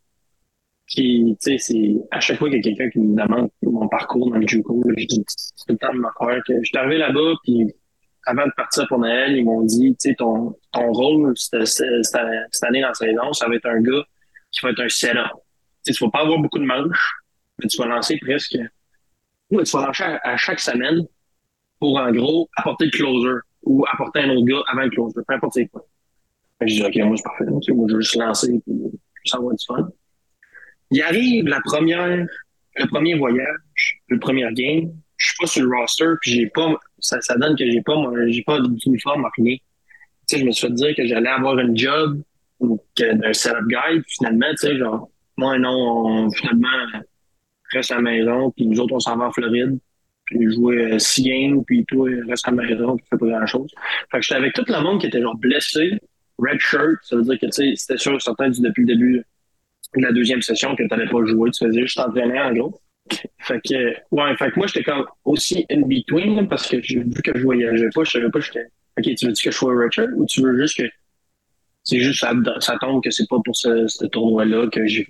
Puis, tu sais, c'est à chaque fois qu'il y a quelqu'un qui me demande mon parcours dans le JUCO, je dis tout le temps de ma part que je suis arrivé là-bas, puis avant de partir pour Noël, ils m'ont dit, tu sais, ton, ton rôle cette, cette, cette année dans la saison, ça va être un gars qui va être un setup. Tu sais, tu vas pas avoir beaucoup de manches, mais tu vas lancer presque. Ouais, tu vas lancer à, à chaque semaine pour, en gros, apporter le closer ou apporter un autre gars avant le closer, peu importe c'est quoi. Je dis, OK, moi, c'est parfait. Tu sais, moi, je veux juste lancer et juste avoir du fun. Il arrive la première, le premier voyage, le premier game. Je suis pas sur le roster, puis j'ai pas, ça, ça donne que j'ai pas, moi, j'ai pas d'uniforme, rien. Tu sais, je me suis fait dire que j'allais avoir une job, ou d'un setup guide, puis finalement, tu sais, genre, moi, non, on, finalement, reste à la maison, puis nous autres, on s'en va en Floride, puis jouer six games, puis toi, reste à la maison, puis tu fais pas grand chose. Fait que j'étais avec tout le monde qui était, genre, blessé. red shirt, ça veut dire que c'était sûr certain depuis le début de la deuxième session que tu n'allais pas jouer, tu faisais juste entraîner en gros. Fait que, ouais, fait que moi, j'étais comme aussi in between parce que vu que je voyageais pas, je savais pas, j'étais. Ok, tu veux-tu que je sois red shirt ou tu veux juste que. C'est juste, ça, ça tombe que c'est pas pour ce, ce tournoi-là que j'y vais.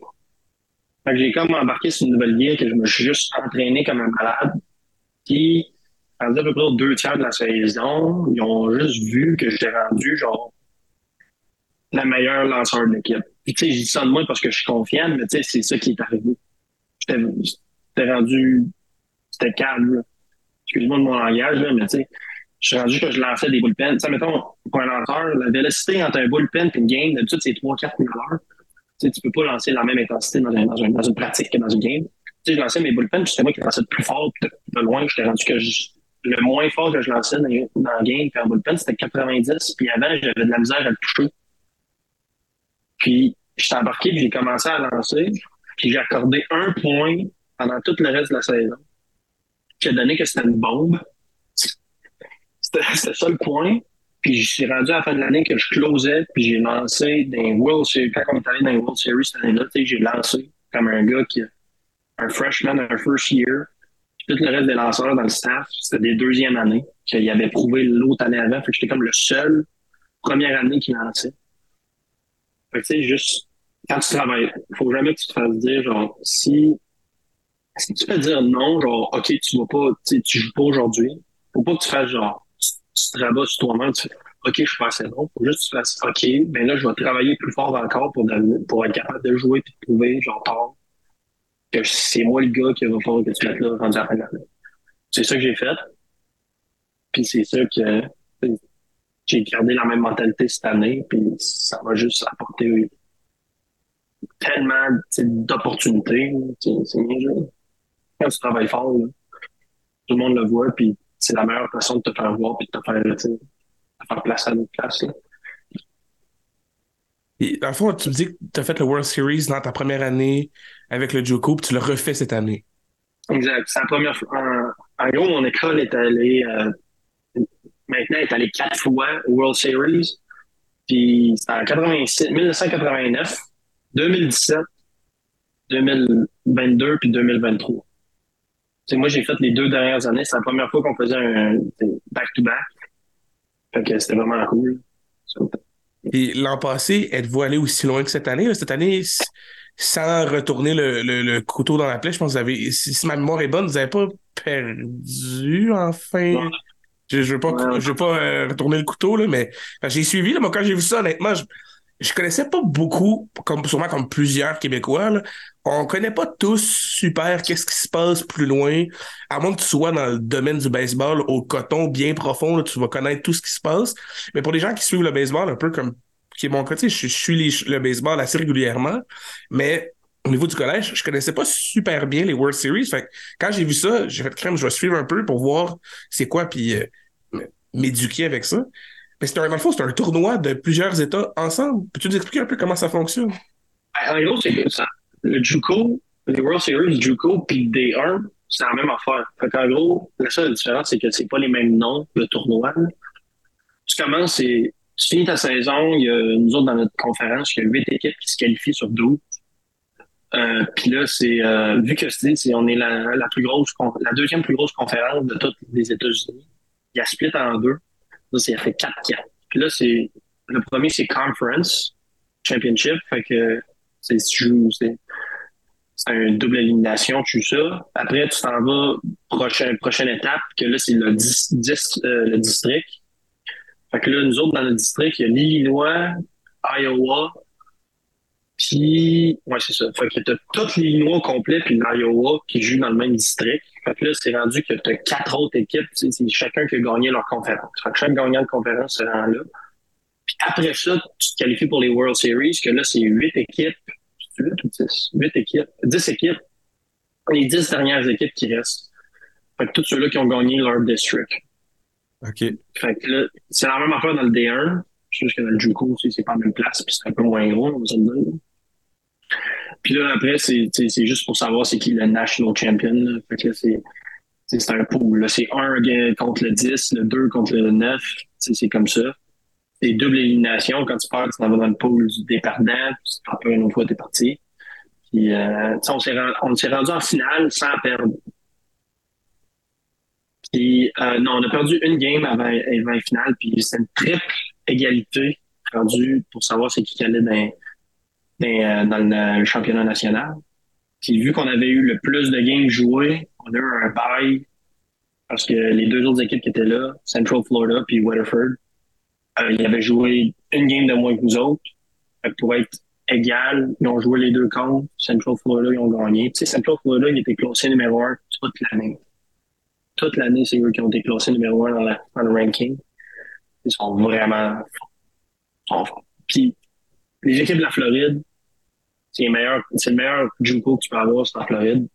Fait que j'ai comme embarqué sur une nouvelle vie que je me suis juste entraîné comme un malade. Puis, à peu près aux deux tiers de la saison, ils ont juste vu que j'étais rendu, genre, la meilleure lanceur de l'équipe. Puis, tu sais, je dis ça de moi parce que je suis confiant, mais tu sais, c'est ça qui est arrivé. J'étais, j'étais rendu, c'était calme, là. Excuse-moi de mon langage, là, mais tu sais, je suis rendu que je lançais des bullpens. Tu sais, mettons, pour un lanceur, la vélocité entre un bullpen et une game, d'habitude, c'est trois à quatre mille à l'heure. Tu sais, tu peux pas lancer la même intensité dans, un, dans, un, dans une pratique que dans une game. Tu sais, je lançais mes bullpens, puis c'était moi qui lançais le plus fort, puis de loin, j'étais rendu que je, le moins fort que je lançais dans, dans la game, puis en bullpen, c'était quatre-vingt-dix, puis avant, j'avais de la misère à le toucher. Puis, j'étais embarqué, puis j'ai commencé à lancer, puis j'ai accordé un point pendant tout le reste de la saison, qui a donné que c'était une bombe. C'était, c'était ça le point. Puis, je suis rendu à la fin de l'année que je closais, puis j'ai lancé des World Series. Quand on est allé dans les World Series cette année-là, j'ai lancé comme un gars qui a un freshman, un first year. Puis, tout le reste des lanceurs dans le staff, c'était des deuxièmes années, qu'ils avaient prouvé l'autre année avant. Fait que j'étais comme le seul première année qui lançait. Fait que, tu sais, juste, quand tu travailles, faut jamais que tu te fasses dire, genre, si, si tu peux dire non, genre, OK, tu vas pas, tu sais, tu joues pas aujourd'hui, faut pas que tu fasses, genre, tu, tu te rabats sur toi-même, tu fais, OK, je suis pas assez bon, faut juste que tu fasses, OK, ben là, je vais travailler plus fort encore pour, devenir, pour être capable de jouer puis de prouver, genre, tard, que c'est moi le gars qui va falloir que tu mettes là, rendu à la fin de l'année. C'est ça que j'ai fait. Puis c'est ça que, j'ai gardé la même mentalité cette année, puis ça m'a juste apporté tellement d'opportunités. C'est, c'est bien juste. Quand tu travailles fort, là, tout le monde le voit, puis c'est la meilleure façon de te faire voir, puis de te faire, de te faire place à notre place. Là. Et, dans le fond, tu me dis que tu as fait le World Series dans ta première année avec le JUCO, puis tu l'as refait cette année. Exact. C'est la première fois. En, en gros, mon école est allée. Euh, Maintenant, elle est allée quatre fois au World Series. Puis c'était en mille neuf cent quatre-vingt-neuf, deux mille dix-sept, deux mille vingt-deux puis deux mille vingt-trois. T'sais, moi, j'ai fait les deux dernières années. C'est la première fois qu'on faisait un back-to-back. Fait que c'était vraiment cool. Et l'an passé, êtes-vous allé aussi loin que cette année? Cette année, sans retourner le, le, le couteau dans la plaie, je pense que vous avez, si, si ma mémoire est bonne, vous n'avez pas perdu, enfin... Non. Je, je veux pas, ouais. je veux pas euh, retourner le couteau, là, mais enfin, j'ai suivi, là, moi, quand j'ai vu ça, honnêtement, je, je connaissais pas beaucoup, comme, sûrement comme plusieurs Québécois, là. On connaît pas tous super qu'est-ce qui se passe plus loin. À moins que tu sois dans le domaine du baseball, au coton bien profond, là, tu vas connaître tout ce qui se passe. Mais pour les gens qui suivent le baseball, un peu comme, qui est mon cas, tu sais, je, je suis les, le baseball assez régulièrement, mais au niveau du collège, je connaissais pas super bien les World Series. Fait que quand j'ai vu ça, j'ai fait crème, je vais suivre un peu pour voir c'est quoi, puis euh, m'éduquer avec ça. Mais c'est un, dans le fond, c'est un tournoi de plusieurs États ensemble. Peux-tu nous expliquer un peu comment ça fonctionne? En gros, c'est que ça. Le JUCO, les World Series, JUCO puis D un, c'est la même affaire. Fait qu'en gros, la seule différence, c'est que c'est pas les mêmes noms de tournoi. Tu commences et tu finis ta saison. Il y a, nous autres, dans notre conférence, il y a huit équipes qui se qualifient sur douze. Euh, puis là, c'est euh, vu que c'est, c'est on est la, la plus grosse, la deuxième plus grosse conférence de toutes les États-Unis. Il y a split en deux. Là, c'est, il y a fait quatre quatre. Puis là, c'est le premier, c'est Conference Championship. Fait que c'est tu joues, c'est, c'est une double élimination, tu joues ça. Après, tu t'en vas prochain, prochaine étape. Que là, c'est le dix, dix, euh, le district. Fait que là, nous autres dans le district, il y a l'Illinois, Iowa. Puis, ouais, c'est ça. Fait que t'as toutes les l'Illinois au complet, puis l'Iowa qui joue dans le même district. Fait que là, c'est rendu que t'as quatre autres équipes, tu sais, c'est chacun qui a gagné leur conférence. Fait que chaque gagnant de conférence se rend là. Puis après ça, tu te qualifies pour les World Series, que là, c'est huit équipes. huit ou dix? huit équipes. dix équipes. Les dix dernières équipes qui restent. Fait que tous ceux-là qui ont gagné leur district. OK. Fait que là, c'est la même affaire dans le D un. Je sais que dans le JUCO, c'est pas la même place, puis c'est un peu moins gros, on va se dire. Puis là, après, c'est, c'est juste pour savoir c'est qui le National Champion. Là. Fait que là, c'est, c'est un pool. Là, c'est un contre le dix, le deux contre le neuf. C'est comme ça. des doubles éliminations. Quand tu perds, tu t'en vas dans le pool du département, tu te frappes une autre fois, t'es parti. Puis, euh, on s'est rendu, on s'est rendu en finale sans perdre. Puis, euh, non, on a perdu une game avant, avant la finale, puis c'est une triple égalité rendue pour savoir c'est qui qui allait dans, dans, dans le championnat national. Puis, vu qu'on avait eu le plus de games jouées, on a eu un bye parce que les deux autres équipes qui étaient là, Central Florida puis Waterford, euh, ils avaient joué une game de moins que nous autres. Pour être égal, ils ont joué les deux contre. Central Florida, ils ont gagné. Tu sais, Central Florida, ils étaient classés numéro un toute l'année. Toute l'année, c'est eux qui ont été classés numéro un dans, la, dans le ranking. Ils sont vraiment forts. Puis, les équipes de la Floride, c'est, les meilleurs, c'est le meilleur Juco que tu peux avoir, c'est en Floride.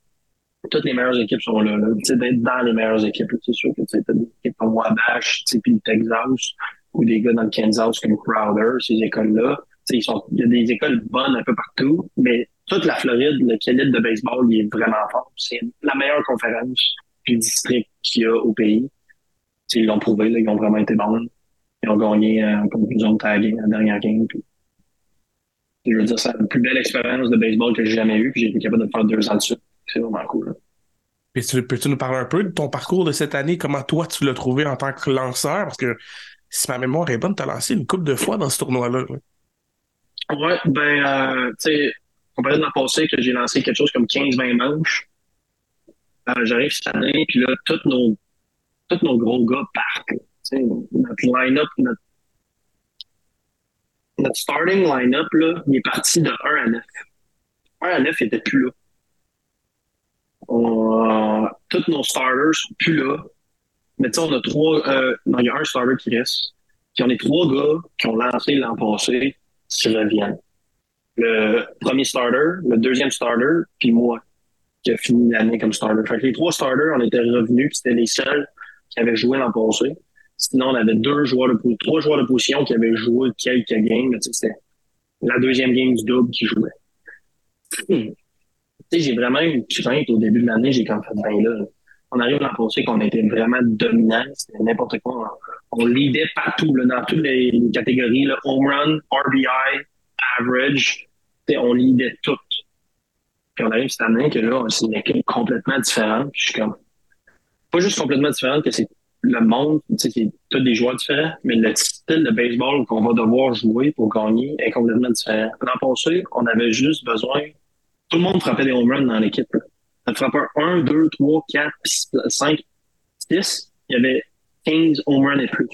Toutes les meilleures équipes sont là. là. Tu sais, d'être dans les meilleures équipes, c'est sûr que tu as des équipes comme Wabash, tu sais, puis le Texas, ou des gars dans le Kansas comme Crowder, ces écoles-là. Tu sais, ils sont, il y a des écoles bonnes un peu partout, mais toute la Floride, le calibre de baseball, il est vraiment fort. C'est la meilleure conférence puis district qu'il y a au pays. T'sais, ils l'ont prouvé, là, ils ont vraiment été bons. Ils ont gagné euh, comme nous autres à la, la dernière game. Puis, je veux dire, c'est la plus belle expérience de baseball que j'ai jamais eue, puis j'ai été capable de faire deux ans dessus. C'est vraiment cool. Là. Puis tu, peux-tu nous parler un peu de ton parcours de cette année? Comment toi tu l'as trouvé en tant que lanceur? Parce que si ma mémoire est bonne, tu as lancé une couple de fois dans ce tournoi-là. Oui, ouais, ben euh, tu sais, comparé à l'an passé que j'ai lancé quelque chose comme quinze vingt manches. Euh, j'arrive cette année, puis là, tous nos, tous nos gros gars partent. Notre line-up, notre, notre starting line-up, là, il est parti de un à neuf. un à neuf, il n'était plus là. On, euh, tous nos starters sont plus là. Mais tu sais, on a trois... Euh, non, il y a un starter qui reste. Puis on est trois gars qui ont lancé l'an passé qui reviennent. Le premier starter, le deuxième starter, puis moi, qui a fini l'année comme starter. Fait que les trois starters, on était revenus, puis c'était les seuls qui avaient joué l'an passé. Sinon, on avait deux joueurs de trois joueurs de position qui avaient joué quelques games, mais c'était la deuxième game du double qui jouait. Mmh. Tu sais, j'ai vraiment eu une crainte au début de l'année, j'ai comme fait ben là. On arrive l'an passé qu'on était vraiment dominants, c'était n'importe quoi. On, on leadait partout, là, dans toutes les, les catégories, là, home run, R B I, average, tu sais, on leadait tout. Puis on arrive cette année que là, c'est une équipe complètement différente. Puis je suis comme, pas juste complètement différente, que c'est le monde, tu sais, c'est tous des joueurs différents, mais le style de baseball qu'on va devoir jouer pour gagner est complètement différent. L'an passé, on avait juste besoin, tout le monde frappait des home runs dans l'équipe. On frappait un, deux, trois, quatre, cinq, six, il y avait quinze home runs et plus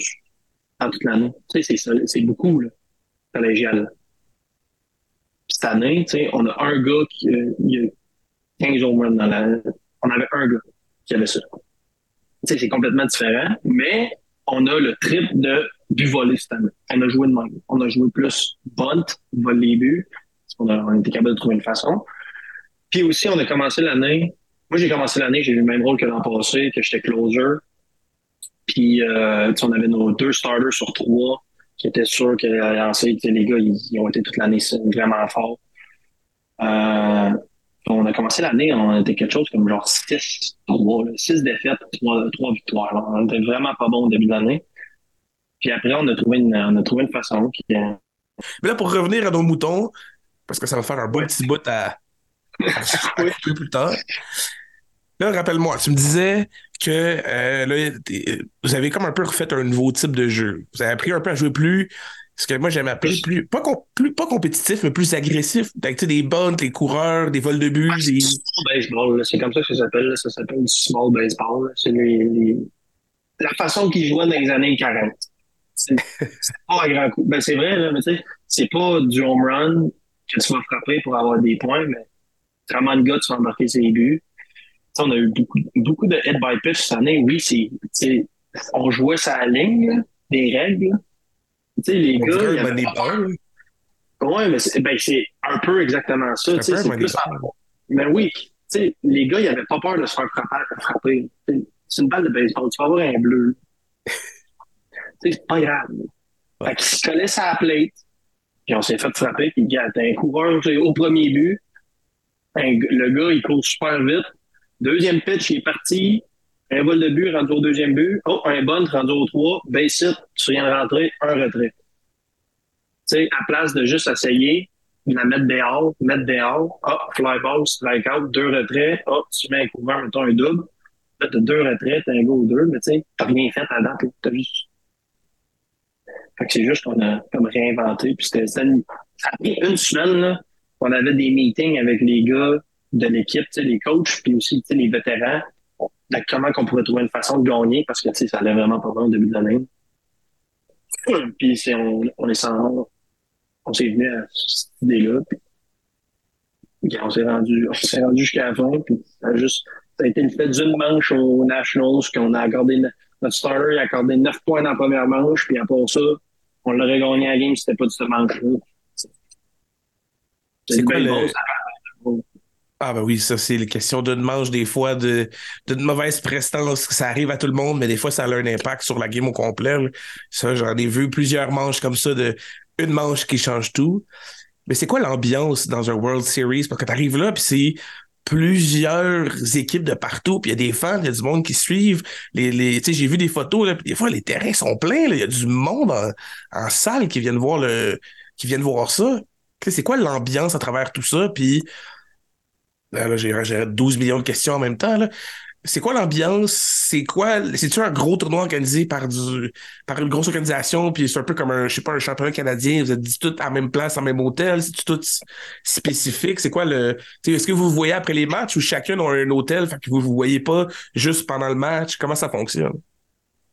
dans toute l'année. Tu sais, c'est, c'est beaucoup, là, collégial. Cette année, tu sais, on a un gars qui euh, il y a quinze home runs dans la... On avait un gars qui avait ça. Tu sais, c'est complètement différent, mais on a le triple de but volé cette année. On a joué de même. On a joué plus bunt, vole les buts. On a, on était capable de trouver une façon. Puis aussi, on a commencé l'année... Moi, j'ai commencé l'année, j'ai eu le même rôle que l'an passé, que j'étais closer. Puis, euh, tu sais, on avait nos deux starters sur trois qui était sûr que les gars, ils ont été toute l'année vraiment forts. Euh, on a commencé l'année, on était quelque chose comme genre six trois, six défaites, trois victoires. Alors, on était vraiment pas bon au début de l'année. Puis après, on a trouvé une, on a trouvé une façon. Qui... Mais là, pour revenir à nos moutons, parce que ça va faire un bon petit bout à, à plus tard. Là, rappelle-moi, tu me disais que euh, là, vous avez comme un peu refait un nouveau type de jeu. Vous avez appris un peu à jouer plus, ce que moi j'aime appeler plus, pas, comp- plus, pas compétitif, mais plus agressif. Donc, tu sais, des bunts, des coureurs, des vols de but. Ah, c'est des... small baseball, là. C'est comme ça que ça s'appelle. Là. Ça s'appelle du small baseball. Là. C'est les, les... la façon qu'ils jouaient dans les années quarante. C'est, c'est pas un grand coup. Ben, c'est vrai, là, mais tu sais, c'est pas du home run que tu vas frapper pour avoir des points, mais vraiment le gars, tu vas embarquer ses buts. On a eu beaucoup, beaucoup de hit-by-pitch cette année. Oui, c'est, c'est on jouait sa ligne, là, des règles. Tu sais, les on gars... Dirait, il y avait ben oui, mais c'est, ben, c'est un peu exactement ça. C'est, c'est plus mais oui, tu sais, les gars, ils n'avaient pas peur de se faire frapper. C'est une balle de baseball. Tu vas avoir un bleu. C'est pas grave. Ouais. Fait qu'ils se collaient sur la plate, puis on s'est fait frapper, puis gars, t'as un coureur au premier but. Un, le gars, il court super vite. Deuxième pitch, il est parti. Un vol de but, rendu au deuxième but. Oh, un bunt, rendu au trois. Base hit, tu viens de rentrer, un retrait. sais, à place de juste essayer de la mettre dehors, mettre dehors, hop, fly ball, strike out, deux retraits, hop, tu mets un couvert, mettons un double, là, t'as deux retraits, t'as un go ou deux, mais tu sais, t'as rien fait à date, t'as juste. Fait que c'est juste qu'on a comme réinventé, puis c'était, c'était une... après une semaine, là, on avait des meetings avec les gars de l'équipe, tu sais, les coachs, puis aussi, tu sais, les vétérans, de comment qu'on pourrait trouver une façon de gagner, parce que, tu sais, ça allait vraiment pas bien au début de l'année. Puis c'est, on, on est sans, on s'est venu à cette idée-là, puis on s'est rendu, on s'est rendu jusqu'à la fin, puis ça a juste, ça a été le fait d'une manche aux Nationals, qu'on a accordé, notre starter a accordé neuf points dans la première manche, puis à part ça, on l'aurait gagné à la game si c'était pas de cette manche-là. C'est, c'est quoi le... Bon, ça... Ah ben oui, ça c'est les questions d'une manche des fois, de, d'une mauvaise prestance, que ça arrive à tout le monde, mais des fois ça a un impact sur la game au complet. Ça, j'en ai vu plusieurs manches comme ça, de une manche qui change tout. Mais c'est quoi l'ambiance dans un World Series? Parce que t'arrives là, puis c'est plusieurs équipes de partout, puis il y a des fans, il y a du monde qui suivent. Les, les, tu sais, j'ai vu des photos, là, pis des fois les terrains sont pleins, il y a du monde en, en salle qui viennent voir le, qui viennent voir ça. T'sais, c'est quoi l'ambiance à travers tout ça? Puis Là, là, j'ai, j'ai douze millions de questions en même temps. Là. C'est quoi l'ambiance? C'est quoi? C'est-tu un gros tournoi organisé par du par une grosse organisation? Puis c'est un peu comme un, je sais pas, un championnat canadien, vous êtes tous à la même place, en même hôtel, c'est-tu tout spécifique? C'est quoi le. Est-ce que vous vous voyez après les matchs ou chacun a un hôtel, fait que vous ne vous voyez pas juste pendant le match? Comment ça fonctionne?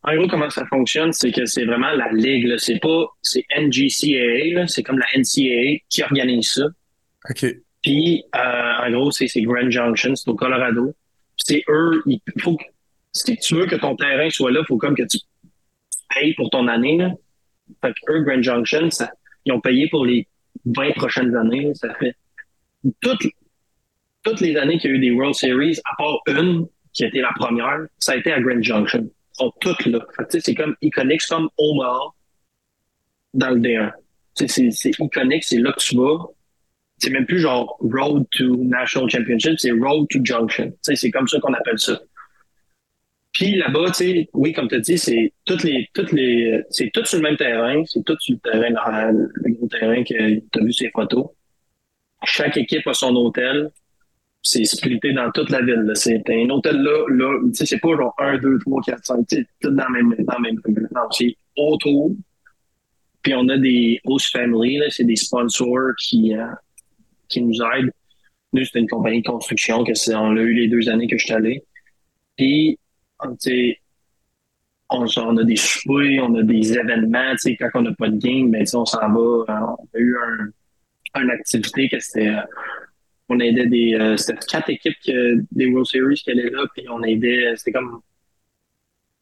En gros, comment ça fonctionne, c'est que c'est vraiment la Ligue. Là. C'est pas. C'est N G C A A, là. C'est comme la N C A A qui organise ça. OK. Puis, euh, en gros, c'est, c'est Grand Junction, c'est au Colorado. Puis c'est eux, il faut que, si tu veux que ton terrain soit là, il faut comme que tu payes pour ton année. Là. Fait que eux, Grand Junction, ça, ils ont payé pour les vingt prochaines années. Là. Ça fait toutes, toutes les années qu'il y a eu des World Series, à part une, qui était la première, ça a été à Grand Junction. Ils sont toutes là. Fait que, tu sais, c'est comme iconique, c'est comme Omaha dans le D un. C'est, c'est, c'est iconique, c'est là que tu vas. C'est même plus genre Road to National Championship, c'est Road to Junction. T'sais, c'est comme ça qu'on appelle ça. Puis là-bas, t'sais, oui, comme tu as dit, c'est toutes les, toutes les, c'est tout sur le même terrain. C'est tout sur le terrain, le gros terrain que tu as vu ces photos. Chaque équipe a son hôtel. C'est splitté dans toute la ville. Là. C'est un hôtel là, là. T'sais, c'est pas genre un, deux, trois, quatre, cinq. T'sais, tout dans le même, dans le même rue. Non, c'est autour. Puis on a des host family, là. C'est des sponsors qui, hein, qui nous aide. Nous, c'était une compagnie de construction que c'est, on l'a eu les deux années que je suis allé. Puis, on, on a des soupers, on a des événements. Quand on n'a pas de game, ben, on s'en va. Hein, on a eu un, une activité que c'était... Euh, on aidait des... Euh, c'était quatre équipes que, des World Series qui allaient là, puis on aidait... C'était comme...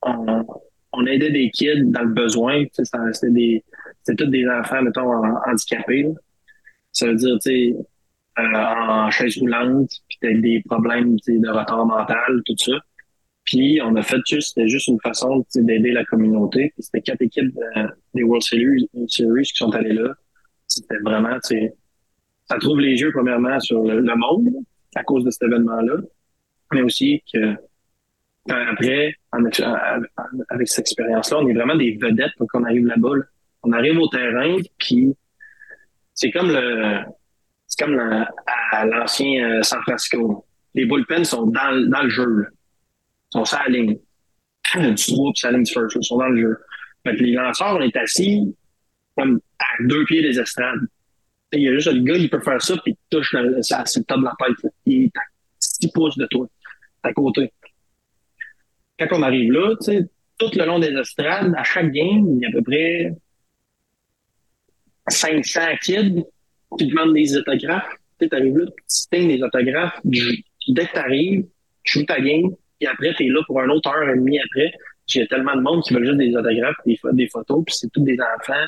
On, on aidait des kids dans le besoin. Ça, c'était, des, c'était tous des enfants, mettons, handicapés. Là. Ça veut dire, tu sais... Euh, en chaise roulante, puis t'as des problèmes de retard mental, tout ça. Puis on a fait juste, c'était juste une façon d'aider la communauté. Puis c'était quatre équipes euh, des World Series, Series qui sont allées là. C'était vraiment, tu sais, ça trouve les yeux premièrement sur le, le monde à cause de cet événement-là, mais aussi que après, en, avec cette expérience-là, on est vraiment des vedettes quand on arrive là-bas. Là. On arrive au terrain, puis c'est comme le... C'est comme la, à l'ancien San Francisco. Les bullpens sont dans, dans le jeu. Là. Ils sont sur la ligne. Du trois puis sur la ligne du first. Ils sont dans le jeu. Fait que les lanceurs, on est assis comme à deux pieds des estrades. Il y a juste le gars, il peut faire ça puis il touche le, ça, c'est le top de la tête. Là. Il est à six pouces de toi. À côté. Quand on arrive là, tu sais, tout le long des estrades, à chaque game, il y a à peu près cinq cents kids qui demandent des autographes. Tu arrives là, tu signes des autographes. Dès que tu arrives, tu joues ta game, puis après, tu es là pour une autre heure et demie après. Il y a tellement de monde qui veulent juste des autographes, des, des photos, puis c'est tous des enfants.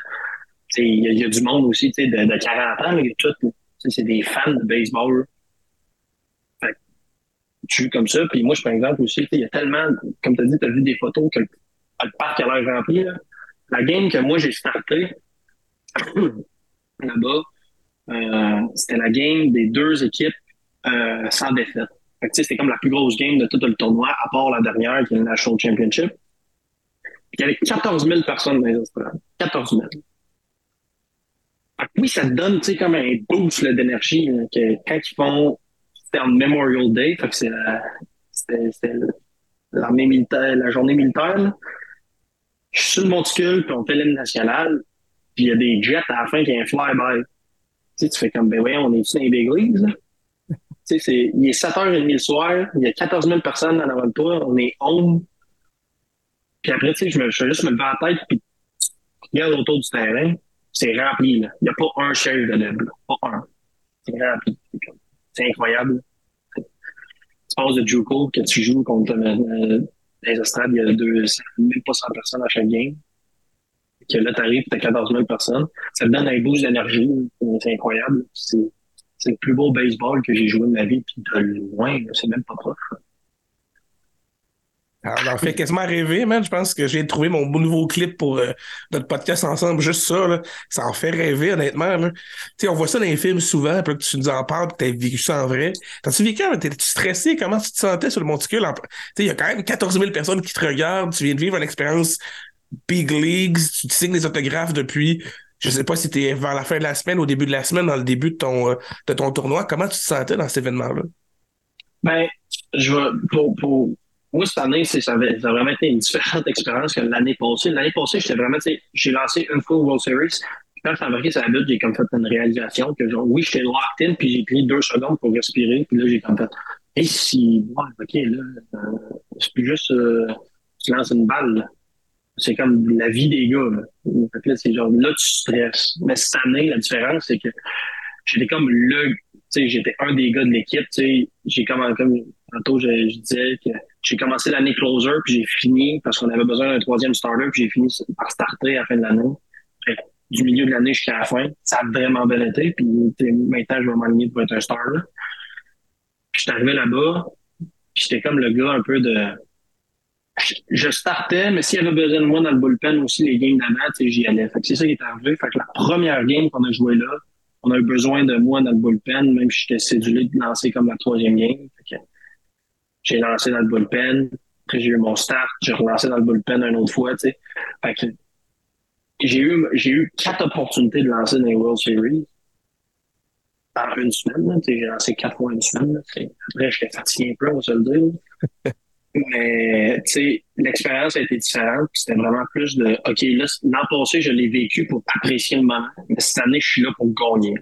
Il y, y a du monde aussi de, de quarante ans, mais tout, c'est des fans de baseball. Fait que tu joues comme ça. Puis moi, je par exemple aussi, il y a tellement, comme tu as dit, tu as vu des photos que le, le parc a l'air rempli. Là. La game que moi, j'ai startée là-bas, Euh, c'était la game des deux équipes euh, sans défaite. Fait que, c'était comme la plus grosse game de tout le tournoi, à part la dernière, qui est le National Championship. Puis, il y avait quatorze mille personnes dans les estrades. quatorze mille. oui, ça te donne, tu sais, comme un boost là, d'énergie. Là, que quand ils font, c'était en Memorial Day, fait que c'est la, c'était, c'était l'armée militaire, la journée militaire. Là. Je suis sur le monticule, puis on fait l'hymne national, puis il y a des jets à la fin qui ont un fly-by. Tu sais, tu fais comme, ben voyons, on est-tu dans les bégrises, là? Tu sais, c'est, il est sept heures trente le soir, il y a quatorze mille personnes en avant de toi, on est home. Puis après, tu sais, je, me, je juste me lever la tête, puis regarde autour du terrain, c'est rempli, là. Il n'y a pas un chef de l'œuvre, là. Pas un. C'est rempli. C'est incroyable. Tu passes de JUCO, que tu joues contre euh, les estrades, il y a deux mille pas cent personnes à chaque game. Que là, t'arrives, t'as quatorze mille personnes. Ça te donne un boost d'énergie. C'est incroyable. C'est, c'est le plus beau baseball que j'ai joué de ma vie. Puis de loin, c'est même pas proche. Alors, j'en fais quasiment rêver, man. Je pense que j'ai trouvé mon nouveau clip pour euh, notre podcast ensemble. Juste ça, là. Ça en fait rêver, honnêtement. Tu sais, on voit ça dans les films souvent. Après que tu nous en parles, que t'as vécu ça en vrai. T'as-tu vécu, t'es-tu stressé? Comment tu te sentais sur le monticule? En... Tu sais, il y a quand même quatorze mille personnes qui te regardent. Tu viens de vivre une expérience Big Leagues, tu te signes des autographes depuis, je sais pas si t'es vers la fin de la semaine, au début de la semaine, dans le début de ton, de ton tournoi. Comment tu te sentais dans cet événement-là? Ben, je vais, pour, pour, moi, cette année, c'est, ça, avait, ça a vraiment été une différente expérience que l'année passée. L'année passée, j'étais vraiment, tu sais, j'ai lancé une fois au World Series. Quand je suis embarqué sur la butte, j'ai comme fait une réalisation que, genre, oui, j'étais locked in, puis j'ai pris deux secondes pour respirer, puis là, j'ai comme fait, et hey, si, ouais, ok, là, euh, c'est plus juste, euh, tu lances une balle, là. C'est comme la vie des gars. Là. Fait que là, c'est genre, là, tu stresses. Mais cette année, la différence, c'est que j'étais comme le... Tu sais, j'étais un des gars de l'équipe. Tu sais, j'ai comme... comme tantôt, je, je disais que j'ai commencé l'année closer, puis j'ai fini, parce qu'on avait besoin d'un troisième starter, puis j'ai fini par starter à la fin de l'année. Fait, du milieu de l'année jusqu'à la fin, ça a vraiment bien été. Puis maintenant, je vais m'aligner pour être un starter. Puis j'étais arrivé là-bas, puis j'étais comme le gars un peu de... Je startais, mais s'il y avait besoin de moi dans le bullpen aussi, les games d'avant, j'y allais. Fait que c'est ça qui est arrivé. Fait que la première game qu'on a joué là, on a eu besoin de moi dans le bullpen, même si j'étais cédulé de lancer comme la troisième game. Fait que j'ai lancé dans le bullpen. Après, j'ai eu mon start. J'ai relancé dans le bullpen une autre fois, tu sais. Fait que j'ai eu, j'ai eu quatre opportunités de lancer dans les World Series en une semaine. T'sais, j'ai lancé quatre fois une semaine. T'sais. Après, j'étais fatigué un peu, on se le dit. Mais, tu sais, l'expérience a été différente. Puis c'était vraiment plus de, OK, là, l'an passé, je l'ai vécu pour apprécier le moment. Mais cette année, je suis là pour gagner.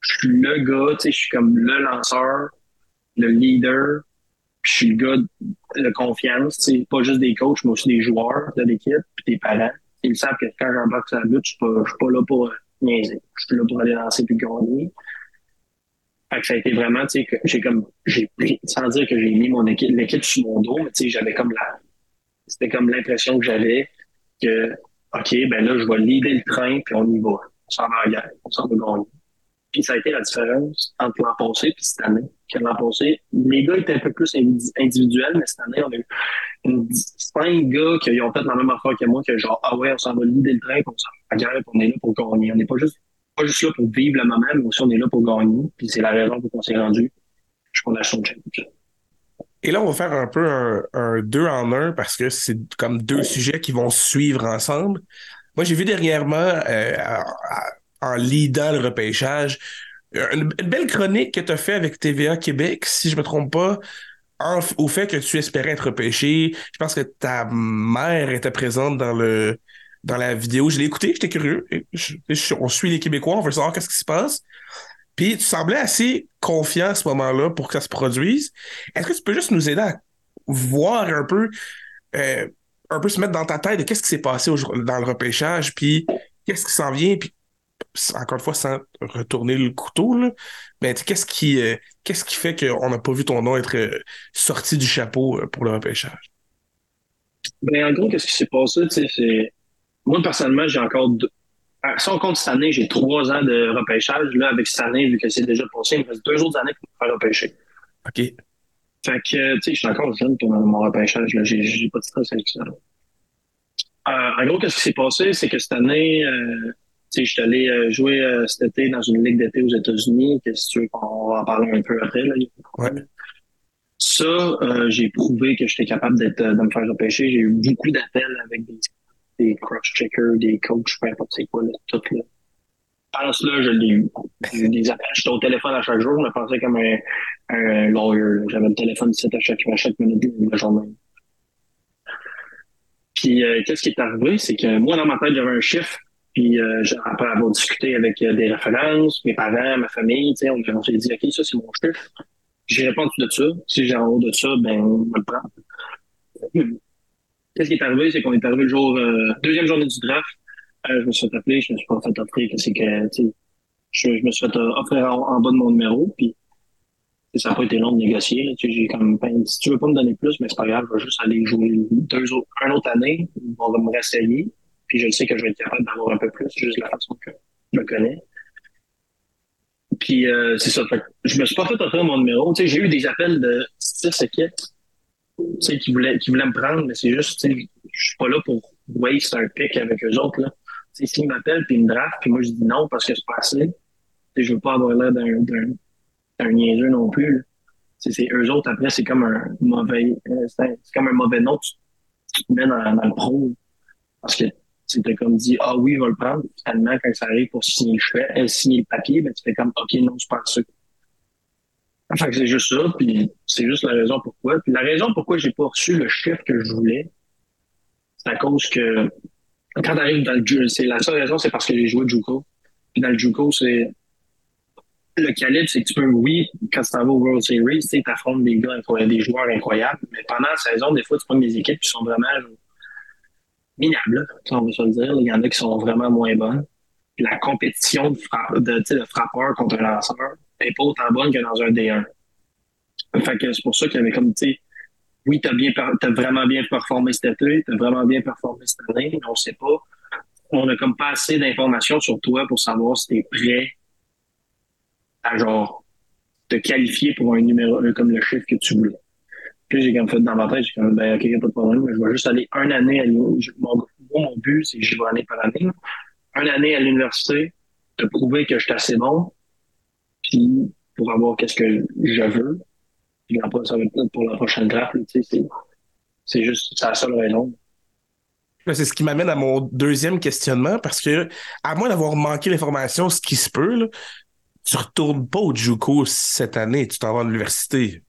Je suis le gars, tu sais, je suis comme le lanceur, le leader. Puis je suis le gars de confiance, tu sais, pas juste des coachs, mais aussi des joueurs de l'équipe, puis des parents. Ils savent que quand j'embarque sur la butte, je suis pas, je suis pas là pour niaiser. Je suis là pour aller lancer puis gagner. Fait que ça a été vraiment, tu sais, que j'ai comme, j'ai pris, sans dire que j'ai mis mon équipe, l'équipe sur mon dos, mais tu sais, j'avais comme la, c'était comme l'impression que j'avais que, OK, ben là, je vais leader le train, puis on y va. On s'en va en guerre, on s'en va gagner. Puis ça a été la différence entre l'an passé et cette année. Que l'an passé, les gars étaient un peu plus individuels, mais cette année, on a eu une, cinq gars qui ont fait la même affaire que moi, que genre, ah ouais, on s'en va leader le train, puis on s'en va en guerre, puis on est là pour gagner. On n'est pas juste pas juste là pour vivre le moment, mais aussi on est là pour gagner. Puis c'est la raison pour qu'on s'est rendu. Je qu'on a son challenge. Et là, on va faire un peu un, un deux en un parce que c'est comme deux ouais. sujets qui vont se suivre ensemble. Moi, j'ai vu dernièrement, euh, en leadant le repêchage, une, une belle chronique que tu as fait avec T V A Québec, si je ne me trompe pas, en, au fait que tu espérais être repêché. Je pense que ta mère était présente dans le... dans la vidéo, je l'ai écouté, j'étais curieux. Je, je, on suit les Québécois, on veut savoir qu'est-ce qui se passe. Puis tu semblais assez confiant à ce moment-là pour que ça se produise. Est-ce que tu peux juste nous aider à voir un peu, euh, un peu se mettre dans ta tête de qu'est-ce qui s'est passé au, dans le repêchage, puis qu'est-ce qui s'en vient, puis encore une fois, sans retourner le couteau, là, mais qu'est-ce qui, euh, qu'est-ce qui fait qu'on n'a pas vu ton nom être euh, sorti du chapeau euh, pour le repêchage? Ben, en gros, qu'est-ce qui s'est passé, tu sais, c'est... Moi, personnellement, j'ai encore deux. Si on compte cette année, j'ai trois ans de repêchage. Là, avec cette année, vu que c'est déjà passé, il me reste deux autres années pour me faire repêcher. OK. Fait que, tu sais, je suis encore jeune pour mon repêchage. Là. J'ai, j'ai pas de stress avec ça. Euh, en gros, qu'est-ce qui s'est passé? C'est que cette année, euh, tu sais, je suis allé jouer euh, cet été dans une ligue d'été aux États-Unis. Qu'est-ce que tu veux qu'on va en parler un peu après? Là. Ouais. Ça, euh, j'ai prouvé que j'étais capable d'être, de me faire repêcher. J'ai eu beaucoup d'appels avec des. des cross-checkers, des coachs, peu importe c'est quoi, là, tout là. pense, là, je l'ai eu. Des appels, j'étais au téléphone à chaque jour, je me pensais comme un, un lawyer. J'avais le téléphone ici à chaque, à chaque minute de la journée. Puis, euh, qu'est-ce qui est arrivé? C'est que moi, dans ma tête, j'avais un chiffre. Puis, euh, après avoir discuté avec euh, des références, mes parents, ma famille, tu sais, on, on s'est dit, OK, ça, c'est mon chiffre. J'irai pas en dessous de ça. Si j'ai en haut de ça, ben, on me le prend. Qu'est-ce qui est arrivé? C'est qu'on est arrivé le jour, euh, deuxième journée du draft. Euh, je me suis fait appeler, je me suis pas fait offrir, c'est que, tu sais, je, je me suis fait offrir en, en bas de mon numéro, puis ça n'a pas été long de négocier, là. Tu sais, j'ai comme, ben, si tu veux pas me donner plus, mais c'est pas grave, je vais juste aller jouer deux autres, une autre année, on va me réessayer, puis je sais que je vais être capable d'avoir un peu plus, juste la façon que je me connais. Puis, euh, c'est ça, fait, je me suis pas fait offrir mon numéro, tu sais, j'ai eu des appels de six à quatre, tu sais, qui voulaient, qui voulaient me prendre, mais c'est juste, tu sais, je suis pas là pour waste un pic avec eux autres, là. T'sais, s'ils m'appellent puis ils me draftent, puis moi je dis non parce que c'est pas assez, je veux pas avoir l'air d'un, d'un, d'un niaiseux non plus. C'est, eux autres, après, c'est comme un mauvais euh, c'est, c'est comme un mauvais nom que tu, tu te mets dans, dans le pro. Parce que tu t'es comme dit, ah oui, ils vont le prendre. Finalement, quand ça arrive pour signer le chouette, euh, signer le papier, ben, tu fais comme, OK, non, c'est pas ça. Enfin, que c'est juste ça, puis c'est juste la raison pourquoi. Puis la raison pourquoi j'ai pas reçu le chiffre que je voulais, c'est à cause que quand t'arrives dans le Juco, c'est la seule raison, c'est parce que j'ai joué de Juco. Puis dans le Juco, c'est le calibre, c'est que tu peux, oui, quand tu t'en vas au World Series, tu affrontes des gars incroyables, des joueurs incroyables. Mais pendant la saison, des fois, tu prends des équipes qui sont vraiment minables, on va se le dire. Il y en a qui sont vraiment moins bonnes. Puis la compétition de, frappe, de, de frappeur contre un lanceur n'est pas autant bonne que dans un D un. Fait que c'est pour ça qu'il y avait comme, tu sais, oui, t'as bien, t'as vraiment bien performé cet été, t'as vraiment bien performé cette année, mais on sait pas. On a comme pas assez d'informations sur toi pour savoir si t'es prêt à, genre, te qualifier pour un numéro un comme le chiffre que tu voulais. Puis j'ai comme fait dans ma tête, j'ai comme, ben, OK, y a pas de problème, mais je vais juste aller une année à l'université. Mon, mon but, c'est que j'y vais année par année. Une année à l'université, te prouver que je suis assez bon, puis pour avoir qu'est-ce que je veux. Puis après, ça va être peut-être pour la prochaine draft. C'est, c'est juste, c'est la seule raison. C'est ce qui m'amène à mon deuxième questionnement, parce que, à moins d'avoir manqué l'information, ce qui se peut, là, tu ne retournes pas au Juco cette année, tu t'en vas à l'université.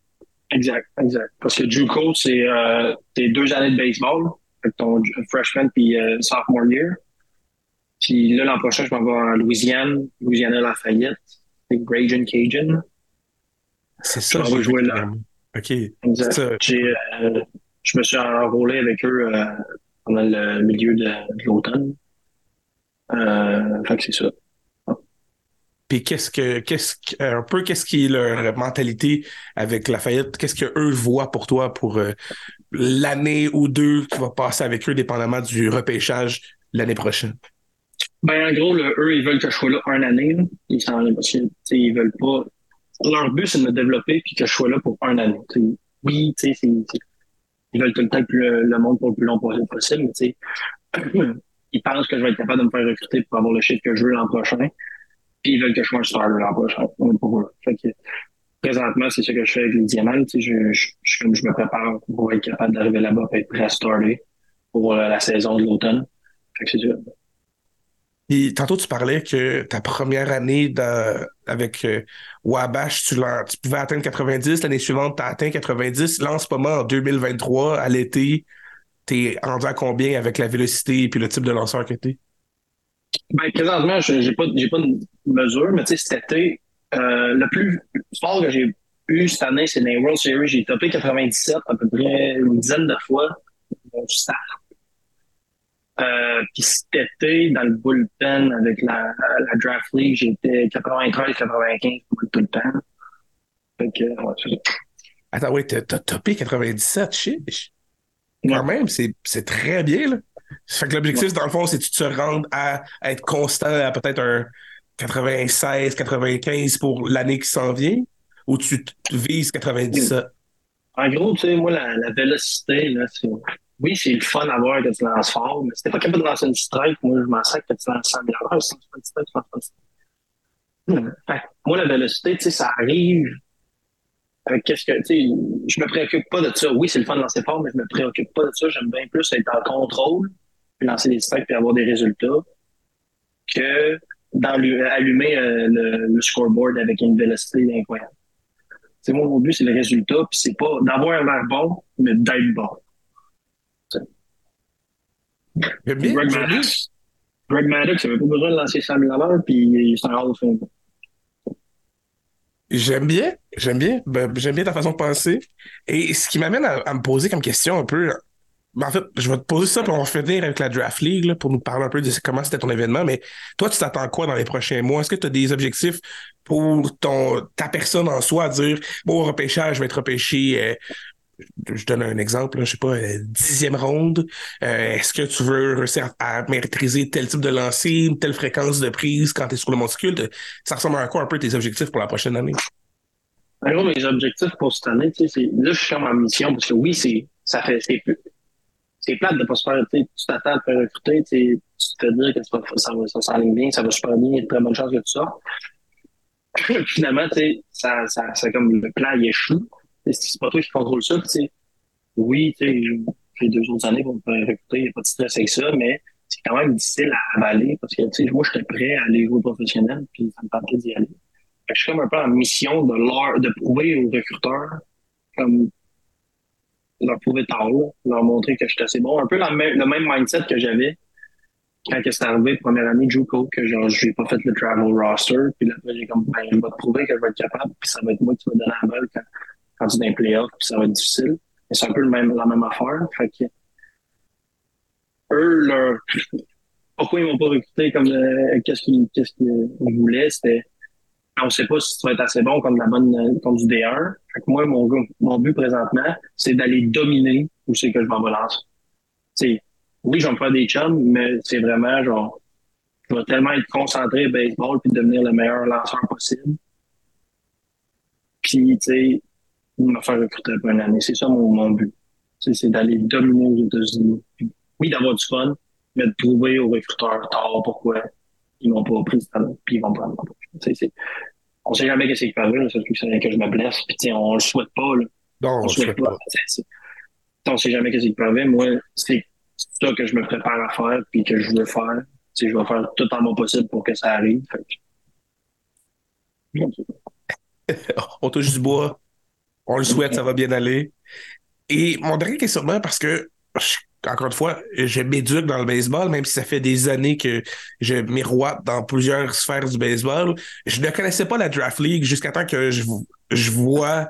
Exact, exact. Parce que Juco, c'est euh, tes deux années de baseball, avec ton freshman puis euh, sophomore year. Puis là, l'an prochain, je m'en vais en Louisiane, Louisiana Lafayette, avec Grand Junction. C'est ça. On va jouer là. OK. C'est ça. J'ai, euh, je me suis enrôlé avec eux euh, pendant le milieu de, de l'automne. Euh, fait que c'est ça. Puis qu'est-ce que, qu'est-ce que, un peu, qu'est-ce qui est leur mentalité avec Lafayette? Qu'est-ce qu'eux voient pour toi pour euh, l'année ou deux que tu vas passer avec eux, dépendamment du repêchage l'année prochaine? Ben, en gros, là, eux, ils veulent que je sois là une année. Là. Ils s'en, ils veulent pas. Leur but, c'est de me développer puis que je sois là pour un année. T'sais, oui, tu sais, ils veulent tout le temps le, le monde pour le plus long possible, mais tu sais, ils pensent que je vais être capable de me faire recruter pour avoir le chiffre que je veux l'an prochain, puis ils veulent que je sois un starter l'an prochain. Pour eux. Fait que, présentement, c'est ce que je fais avec les Diamants. Tu sais, je, je, je, je me prépare pour être capable d'arriver là-bas et être prêt à starter pour euh, la saison de l'automne. Fait que c'est sûr. Et tantôt, tu parlais que ta première année dans, avec euh, Wabash, tu, tu pouvais atteindre quatre-vingt-dix. L'année suivante, tu as atteint quatre-vingt-dix. Là, en ce moment, en deux mille vingt-trois, à l'été, tu es rendu à combien avec la vélocité et puis le type de lanceur que tu es? Ben, présentement, je n'ai pas, j'ai pas de mesure, mais tu sais, cet été, euh, le plus fort que j'ai eu cette année, c'est dans les World Series. J'ai topé quatre-vingt-dix-sept à peu près une dizaine de fois. Bon, ça. Euh, puis cet été, dans le bullpen avec la, la Draft League, j'étais quatre-vingt-treize quatre-vingt-quinze tout le temps. Fait que, ouais, c'est ça. Attends, oui, t'as, t'as topé quatre-vingt-dix-sept, chiche. Ouais. Quand même, c'est, c'est très bien, là. Fait que l'objectif, ouais, dans le fond, c'est que tu te rendes à, à être constant à peut-être un quatre-vingt-seize quatre-vingt-quinze pour l'année qui s'en vient, ou tu vises quatre-vingt-dix-sept? En gros, tu sais, moi, la, la vélocité, là, c'est... Oui, c'est le fun à voir que tu lances fort, mais si t'es pas capable de lancer une strike, moi, je m'en sers que tu lances cent mille à l'heure, cent soixante-dix-sept, cent soixante-dix-sept. Moi, la vélocité, tu sais, ça arrive avec qu'est-ce que, tu sais, je me préoccupe pas de ça. Oui, c'est le fun de lancer fort, mais je me préoccupe pas de ça. J'aime bien plus être en contrôle, puis lancer des strikes, puis avoir des résultats, que dans le, allumer euh, le, le scoreboard avec une vélocité incroyable. C'est moi, mon but, c'est le résultat, puis c'est pas d'avoir un air bon, mais d'être bon. Greg Maddox, Greg Maddox, il n'avait pas besoin de lancer cent mille à l'heure, puis il s'en rend au fond. J'aime bien, j'aime bien, ben, j'aime bien ta façon de penser. Et ce qui m'amène à, à me poser comme question un peu, ben, en fait, je vais te poser ça pour en finir avec la Draft League, là, pour nous parler un peu de comment c'était ton événement, mais toi, tu t'attends quoi dans les prochains mois? Est-ce que tu as des objectifs pour ton ta personne en soi, à dire, bon, au repêchage, je vais être repêché... Euh, je donne un exemple, là, je sais pas, dixième ronde, euh, est-ce que tu veux réussir à, à maîtriser tel type de lancer, telle fréquence de prise quand tu es sur le monticule? Ça ressemble à quoi un peu tes objectifs pour la prochaine année? En gros, mes objectifs pour cette année, tu sais, c'est, là, je suis en mission, parce que oui, c'est, ça fait, c'est, c'est plate de pas se faire, tu t'attends à te faire recruter, tu te fais dire que ça, ça, ça s'enligne bien, ça va super bien, il y a de très bonnes chances que tu sortes. Finalement, tu sais, ça, ça, c'est comme le plan, il échoue. C'est pas toi qui contrôle ça. T'sais. Oui, t'sais, j'ai deux autres années pour me faire recruter, il n'y a pas de stress avec ça, mais c'est quand même difficile à avaler parce que moi, j'étais prêt à aller jouer professionnel puis ça me tentait d'y aller. Fait que je suis comme un peu en mission de, leur, de prouver aux recruteurs, comme leur prouver tard, leur montrer que j'étais assez bon. Un peu la même, le même mindset que j'avais quand c'est arrivé, première année de JUCO, que genre, j'ai pas fait le travel roster, puis après, j'ai comme, ben, je vais te prouver que je vais être capable, puis ça va être moi qui vais donner la balle quand. Quand tu es dans les playoffs, puis ça va être difficile. Mais c'est un peu le même, la même affaire. Fait que eux, leur pourquoi ils m'ont pas recruté comme euh, qu'est-ce qu'ils qu'est-ce qu'ils voulaient, c'était on sait pas si tu vas être assez bon comme la bonne comme du D un. Fait que moi, mon, mon but présentement, c'est d'aller dominer où c'est que je m'en balance. T'sais, oui, je vais me faire des chums, mais c'est vraiment genre je vais tellement être concentré au baseball puis devenir le meilleur lanceur possible. Puis, tu sais. Me faire recruter pour une année. C'est ça mon, mon but. C'est, c'est d'aller dominer aux États-Unis. Oui, d'avoir du fun, mais de prouver aux recruteurs tard pourquoi ils m'ont pas pris cette année, puis ils vont prendre ma prochaine. On sait jamais qu'est-ce qui peut arriver, surtout que c'est rien que je me blesse, puis on le souhaite pas. Là. Non, on le souhaite pas. pas. T'sais, c'est... T'sais, on sait jamais qu'est-ce qui peut arriver. Moi, c'est ça que je me prépare à faire, puis que je veux faire. T'sais, je vais faire tout en mon possible pour que ça arrive. Fait... on touche du bois. On le souhaite, ça va bien aller. Et mon dernier questionnement, parce que, encore une fois, je m'éduque dans le baseball, même si ça fait des années que je miroite dans plusieurs sphères du baseball, je ne connaissais pas la Draft League jusqu'à temps que je, je vois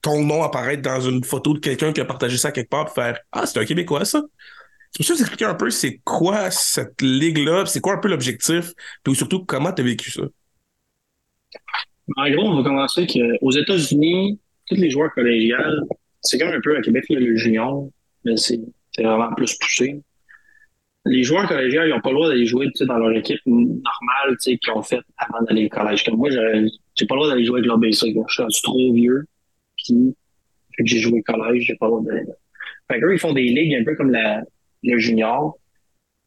ton nom apparaître dans une photo de quelqu'un qui a partagé ça quelque part pour faire « Ah, c'est un Québécois, ça? » Tu peux juste expliquer un peu c'est quoi cette ligue-là, c'est quoi un peu l'objectif, puis surtout comment tu as vécu ça? En gros, on va commencer qu'aux États-Unis, tous les joueurs collégiales, c'est comme un peu à Québec, il y a le junior, mais c'est, c'est vraiment plus poussé. Les joueurs collégiales, ils n'ont pas le droit d'aller jouer dans leur équipe normale qu'ils ont faite avant d'aller au collège. Comme moi, j'ai, j'ai pas le droit d'aller jouer avec leur basic. Je suis trop vieux, puis vu que j'ai joué au collège, j'ai pas le droit d'aller là. Fait qu'eux, ils font des ligues un peu comme la, le junior.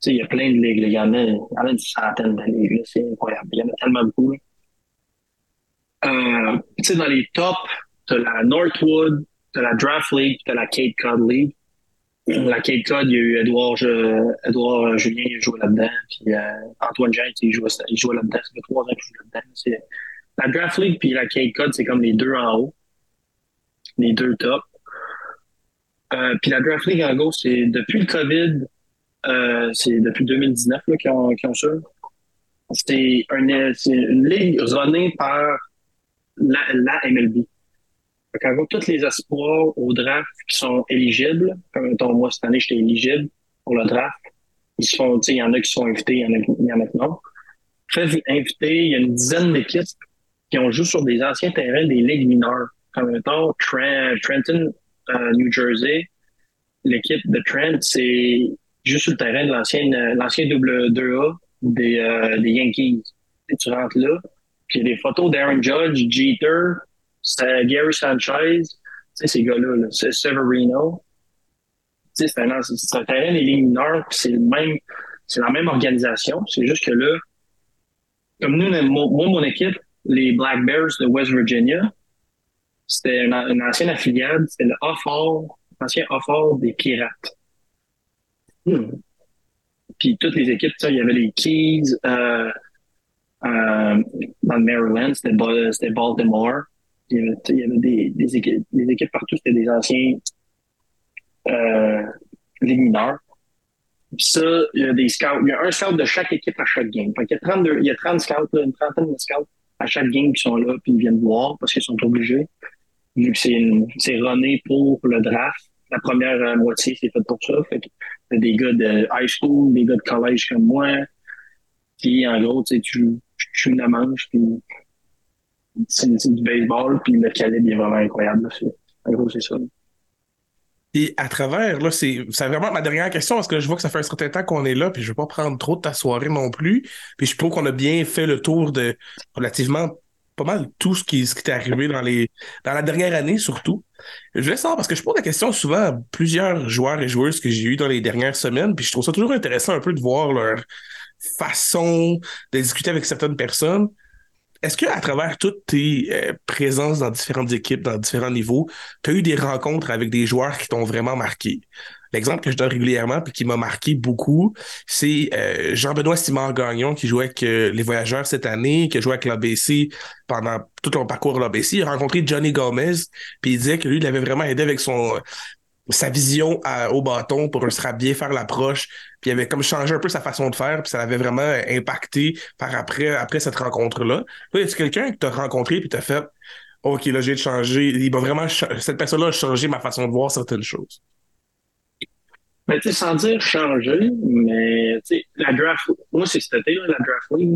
Il y a plein de ligues. Il y en a, il y en a une centaine de ligues. C'est incroyable. Il y en a tellement beaucoup. Euh, tu sais, dans les tops, t'as la Northwood, t'as la Draft League, t'as la Cape Cod League. La Cape Cod, il y a eu Edouard, je, Edouard Julien, il jouait là-dedans. Puis euh, Antoine Jean, il jouait, il jouait là-dedans. Ça fait trois ans qu'il joue là-dedans. C'est, la Draft League puis la Cape Cod, c'est comme les deux en haut. Les deux tops. Euh, puis la Draft League, en gros, c'est depuis le COVID, euh, c'est depuis deux mille dix-neuf là, qu'ils ont, qu'ils ont ça. C'est, un, c'est une ligue runnée par la, la M L B. En gros, tous les espoirs au draft qui sont éligibles, comme moi cette année, j'étais éligible pour le draft. Ils se font, tu sais, il y en a qui sont invités, il y en a, il y en a qui non. Très invités, il y a une dizaine d'équipes qui ont joué sur des anciens terrains des ligues mineures. Comme mettons, Trent, Trenton, euh, New Jersey, l'équipe de Trent, c'est juste sur le terrain de l'ancienne, l'ancien deux A des, euh, des Yankees. Et tu rentres là, puis il y a des photos d'Aaron Judge, Jeter, c'est Gary Sanchez, tu sais, ces gars-là, là, c'est Severino. Tu sais, c'est un, c'est un terrain des ligues mineures, puis c'est le même, c'est la même organisation. C'est juste que là, comme nous, moi, mon équipe, les Black Bears de West Virginia, c'était une, une ancienne affiliade, c'était le Hartford, l'ancien Hartford des Pirates. Hmm. Puis toutes les équipes, tu sais, il y avait les Keys, euh, Euh, dans le Maryland, c'était, c'était Baltimore. Il y avait, il y avait des, des, équipes, des équipes partout, c'était des anciens euh, ligues mineures. Puis ça, il y a des scouts. Il y a un scout de chaque équipe à chaque game. Fait qu'il y a trente-deux, il y a trente scouts, là, une trentaine de scouts à chaque game qui sont là, puis ils viennent voir parce qu'ils sont obligés. Vu que c'est, une, c'est runné pour le draft. La première euh, moitié, c'est fait pour ça. Fait que t'as des gars de high school, des gars de collège comme moi. Puis en gros, tu sais, tu tu la manches, puis c'est, c'est du baseball, puis le calibre est vraiment incroyable. Là, c'est, en gros, c'est ça. Et à travers, là, c'est, c'est vraiment ma dernière question, parce que je vois que ça fait un certain temps qu'on est là, puis je ne veux pas prendre trop de ta soirée non plus. Puis je trouve qu'on a bien fait le tour de relativement pas mal tout ce qui, ce qui t'est arrivé dans, les, dans la dernière année, surtout. Je voulais savoir, parce que je pose la question souvent à plusieurs joueurs et joueuses que j'ai eu dans les dernières semaines, puis je trouve ça toujours intéressant un peu de voir leur façon de discuter avec certaines personnes. Est-ce qu'à travers toutes tes euh, présences dans différentes équipes, dans différents niveaux, tu as eu des rencontres avec des joueurs qui t'ont vraiment marqué? L'exemple que je donne régulièrement et qui m'a marqué beaucoup, c'est euh, Jean-Benoît Simard-Gagnon qui jouait avec euh, les Voyageurs cette année, qui a joué avec l'A B C pendant tout son parcours à l'A B C. Il a rencontré Johnny Gomez, puis il disait que lui, il avait vraiment aidé avec son... sa vision à, au bâton pour se bien faire l'approche, puis il avait comme changé un peu sa façon de faire, puis ça l'avait vraiment impacté par après, après cette rencontre-là. Là, est-ce quelqu'un que t'as rencontré puis t'as fait « Ok, là, j'ai changé, il m'a vraiment cha- cette personne-là a changé ma façon de voir certaines choses. » Mais tu sais, sans dire changer, mais tu sais, la draft, moi c'est cet été, là, la draft league,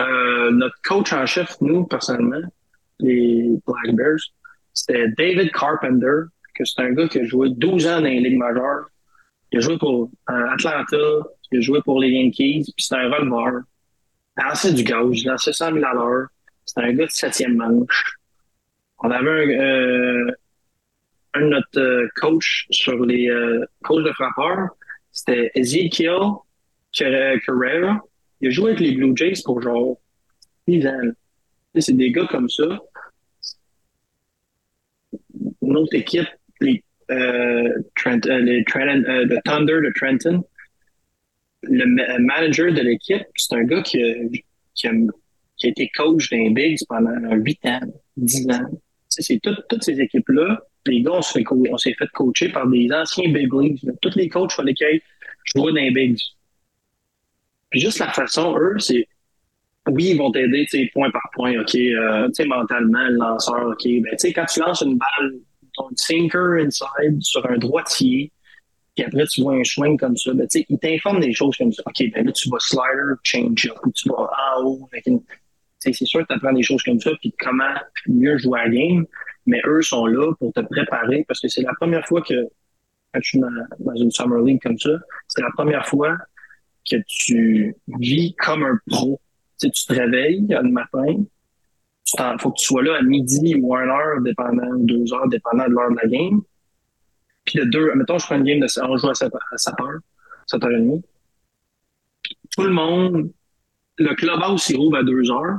euh, notre coach en chef, nous, personnellement, les Black Bears, c'était David Carpenter, que c'est un gars qui a joué douze ans dans les ligues majeures. Il a joué pour euh, Atlanta, il a joué pour les Yankees, puis c'est un releveur. Il a lancé du gaz, il a lancé cent mille à l'heure. C'est un gars de septième manche. On avait un, euh, un de notre euh, coach sur les euh, coachs de frappeurs, c'était Ezekiel Carrera. Il a joué avec les Blue Jays pour genre dix ans. Et c'est des gars comme ça. Une autre équipe, les, euh, Trent, euh, les Trenton, euh, le Thunder de Trenton, le ma- manager de l'équipe, c'est un gars qui a, qui a, qui a été coach d'un Bigs pendant huit ans, dix ans. C'est, c'est tout, toutes ces équipes-là, les gars, on, se fait co- on s'est fait coacher par des anciens Big Leagues. Tous les coachs font lesquels je vois d'un Bigs. Puis juste la façon, eux, c'est oui, ils vont t'aider, tu sais, point par point, OK, euh, tu sais, mentalement, le lanceur, OK, ben, tu sais, quand tu lances une balle, ton sinker inside sur un droitier, puis après, tu vois un swing comme ça, ben, tu sais, ils t'informent des choses comme ça. OK, ben là, tu vas slider, change-up, ou tu vas en haut, tu sais, c'est sûr que tu apprends des choses comme ça, puis comment mieux jouer à la game, mais eux sont là pour te préparer, parce que c'est la première fois que, quand je suis dans, dans une Summer League comme ça, c'est la première fois que tu vis comme un pro. Tu sais, tu te réveilles le matin, il faut que tu sois là à midi ou à une heure, dépendant, deux heures, dépendant de l'heure de la game. Puis de deux, mettons, je prends une game, de, on joue à sept heures, sept heures trente. Tout le monde, le clubhouse, il rouvre à deux heures.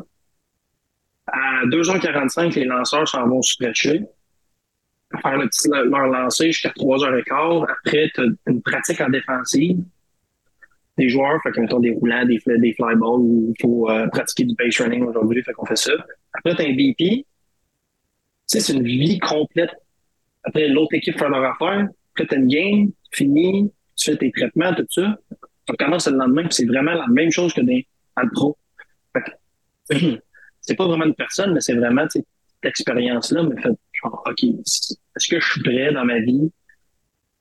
À deux heures quarante-cinq, les lanceurs s'en vont se stretcher. Faire le petit leur lancer jusqu'à trois heures quinze. Après, tu as une pratique en défensive. Des joueurs, fait qu'on a des roulants, des, des fly balls où il faut euh, pratiquer du base running aujourd'hui, fait qu'on fait ça. Après, t'as un B P. Tu sais, c'est une vie complète. Après, l'autre équipe fait leur affaire. Après, t'as une game, fini, tu fais tes traitements, tout ça. Tu recommences le lendemain, puis c'est vraiment la même chose que des le pro. Fait que, c'est pas vraiment une personne, mais c'est vraiment cette expérience-là. Mais fait, genre, OK, est-ce que je suis prêt dans ma vie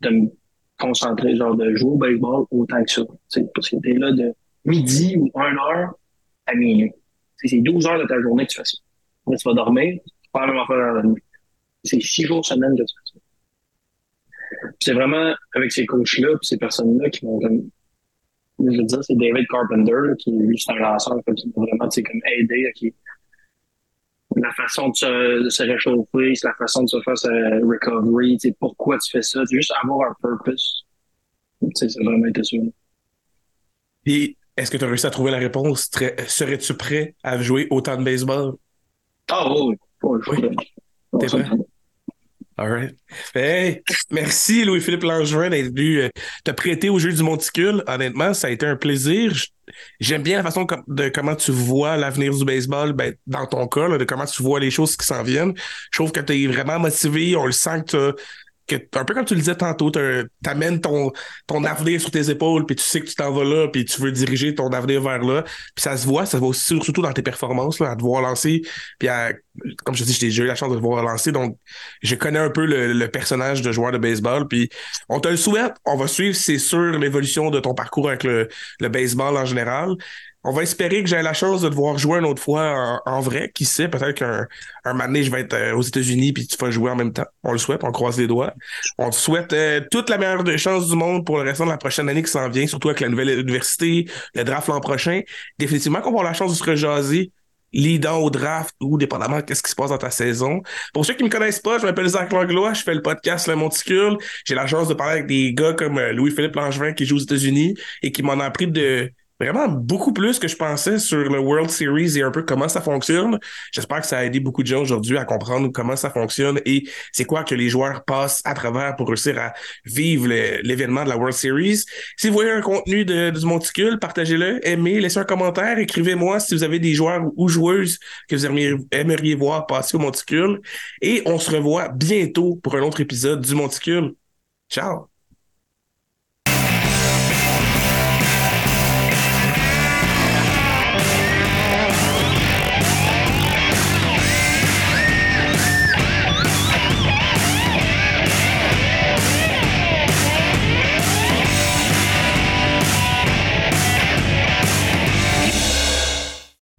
de me concentré, genre de jouer au baseball autant que ça. T'sais, parce que t'es là de midi ou une heure à minuit. T'sais, c'est douze heures de ta journée que tu fais ça. Là, tu vas dormir, tu vas même en faire dans la nuit. C'est six jours semaine que tu fais ça. Puis c'est vraiment avec ces coachs-là et ces personnes-là qui vont comme... Je veux dire, c'est David Carpenter, là, qui lui, c'est un lanceur qui va vraiment comme aider. Qui... La façon de se, de se réchauffer, c'est la façon de se faire sa recovery, tu sais, pourquoi tu fais ça, c'est juste avoir un purpose. Tu sais, ça a vraiment été sûr. Et est-ce que tu as réussi à trouver la réponse? Très, serais-tu prêt à jouer autant de baseball? Ah oui, oui. oui. T'es prêt? All right. Hey, merci Louis-Philippe Langevin d'être venu te prêter au jeu du monticule. Honnêtement, ça a été un plaisir. J'aime bien la façon de comment tu vois l'avenir du baseball, ben, dans ton cas, là, de comment tu vois les choses qui s'en viennent. Je trouve que tu es vraiment motivé. On le sent que tu Que, un peu comme tu le disais tantôt, t'amènes ton, ton avenir sur tes épaules, puis tu sais que tu t'en vas là, puis tu veux diriger ton avenir vers là, puis ça se voit, ça se voit aussi, surtout dans tes performances, là, à te voir lancer, puis à, comme je te dis, j'ai déjà eu la chance de te voir lancer, donc je connais un peu le, le personnage de joueur de baseball, puis on te le souhaite, on va suivre, c'est sûr, l'évolution de ton parcours avec le, le baseball en général. On va espérer que j'ai la chance de te voir jouer une autre fois en, en vrai. Qui sait, peut-être qu'un un moment donné, je vais être aux États-Unis puis tu vas jouer en même temps. On le souhaite, on croise les doigts. On te souhaite euh, toute la meilleure des chances du monde pour le restant de la prochaine année qui s'en vient, surtout avec la nouvelle université, le draft l'an prochain. Définitivement qu'on va avoir la chance de se rejaser, leadant au draft ou dépendamment de ce qui se passe dans ta saison. Pour ceux qui ne me connaissent pas, je m'appelle Zach Langlois, je fais le podcast Le Monticule. J'ai la chance de parler avec des gars comme Louis-Philippe Langevin qui joue aux États-Unis et qui m'en a appris de... vraiment beaucoup plus que je pensais sur le World Series et un peu comment ça fonctionne. J'espère que ça a aidé beaucoup de gens aujourd'hui à comprendre comment ça fonctionne et c'est quoi que les joueurs passent à travers pour réussir à vivre le, l'événement de la World Series. Si vous voyez un contenu de, de Monticule, partagez-le, aimez, laissez un commentaire, écrivez-moi si vous avez des joueurs ou joueuses que vous aimeriez, aimeriez voir passer au Monticule. Et on se revoit bientôt pour un autre épisode du Monticule. Ciao!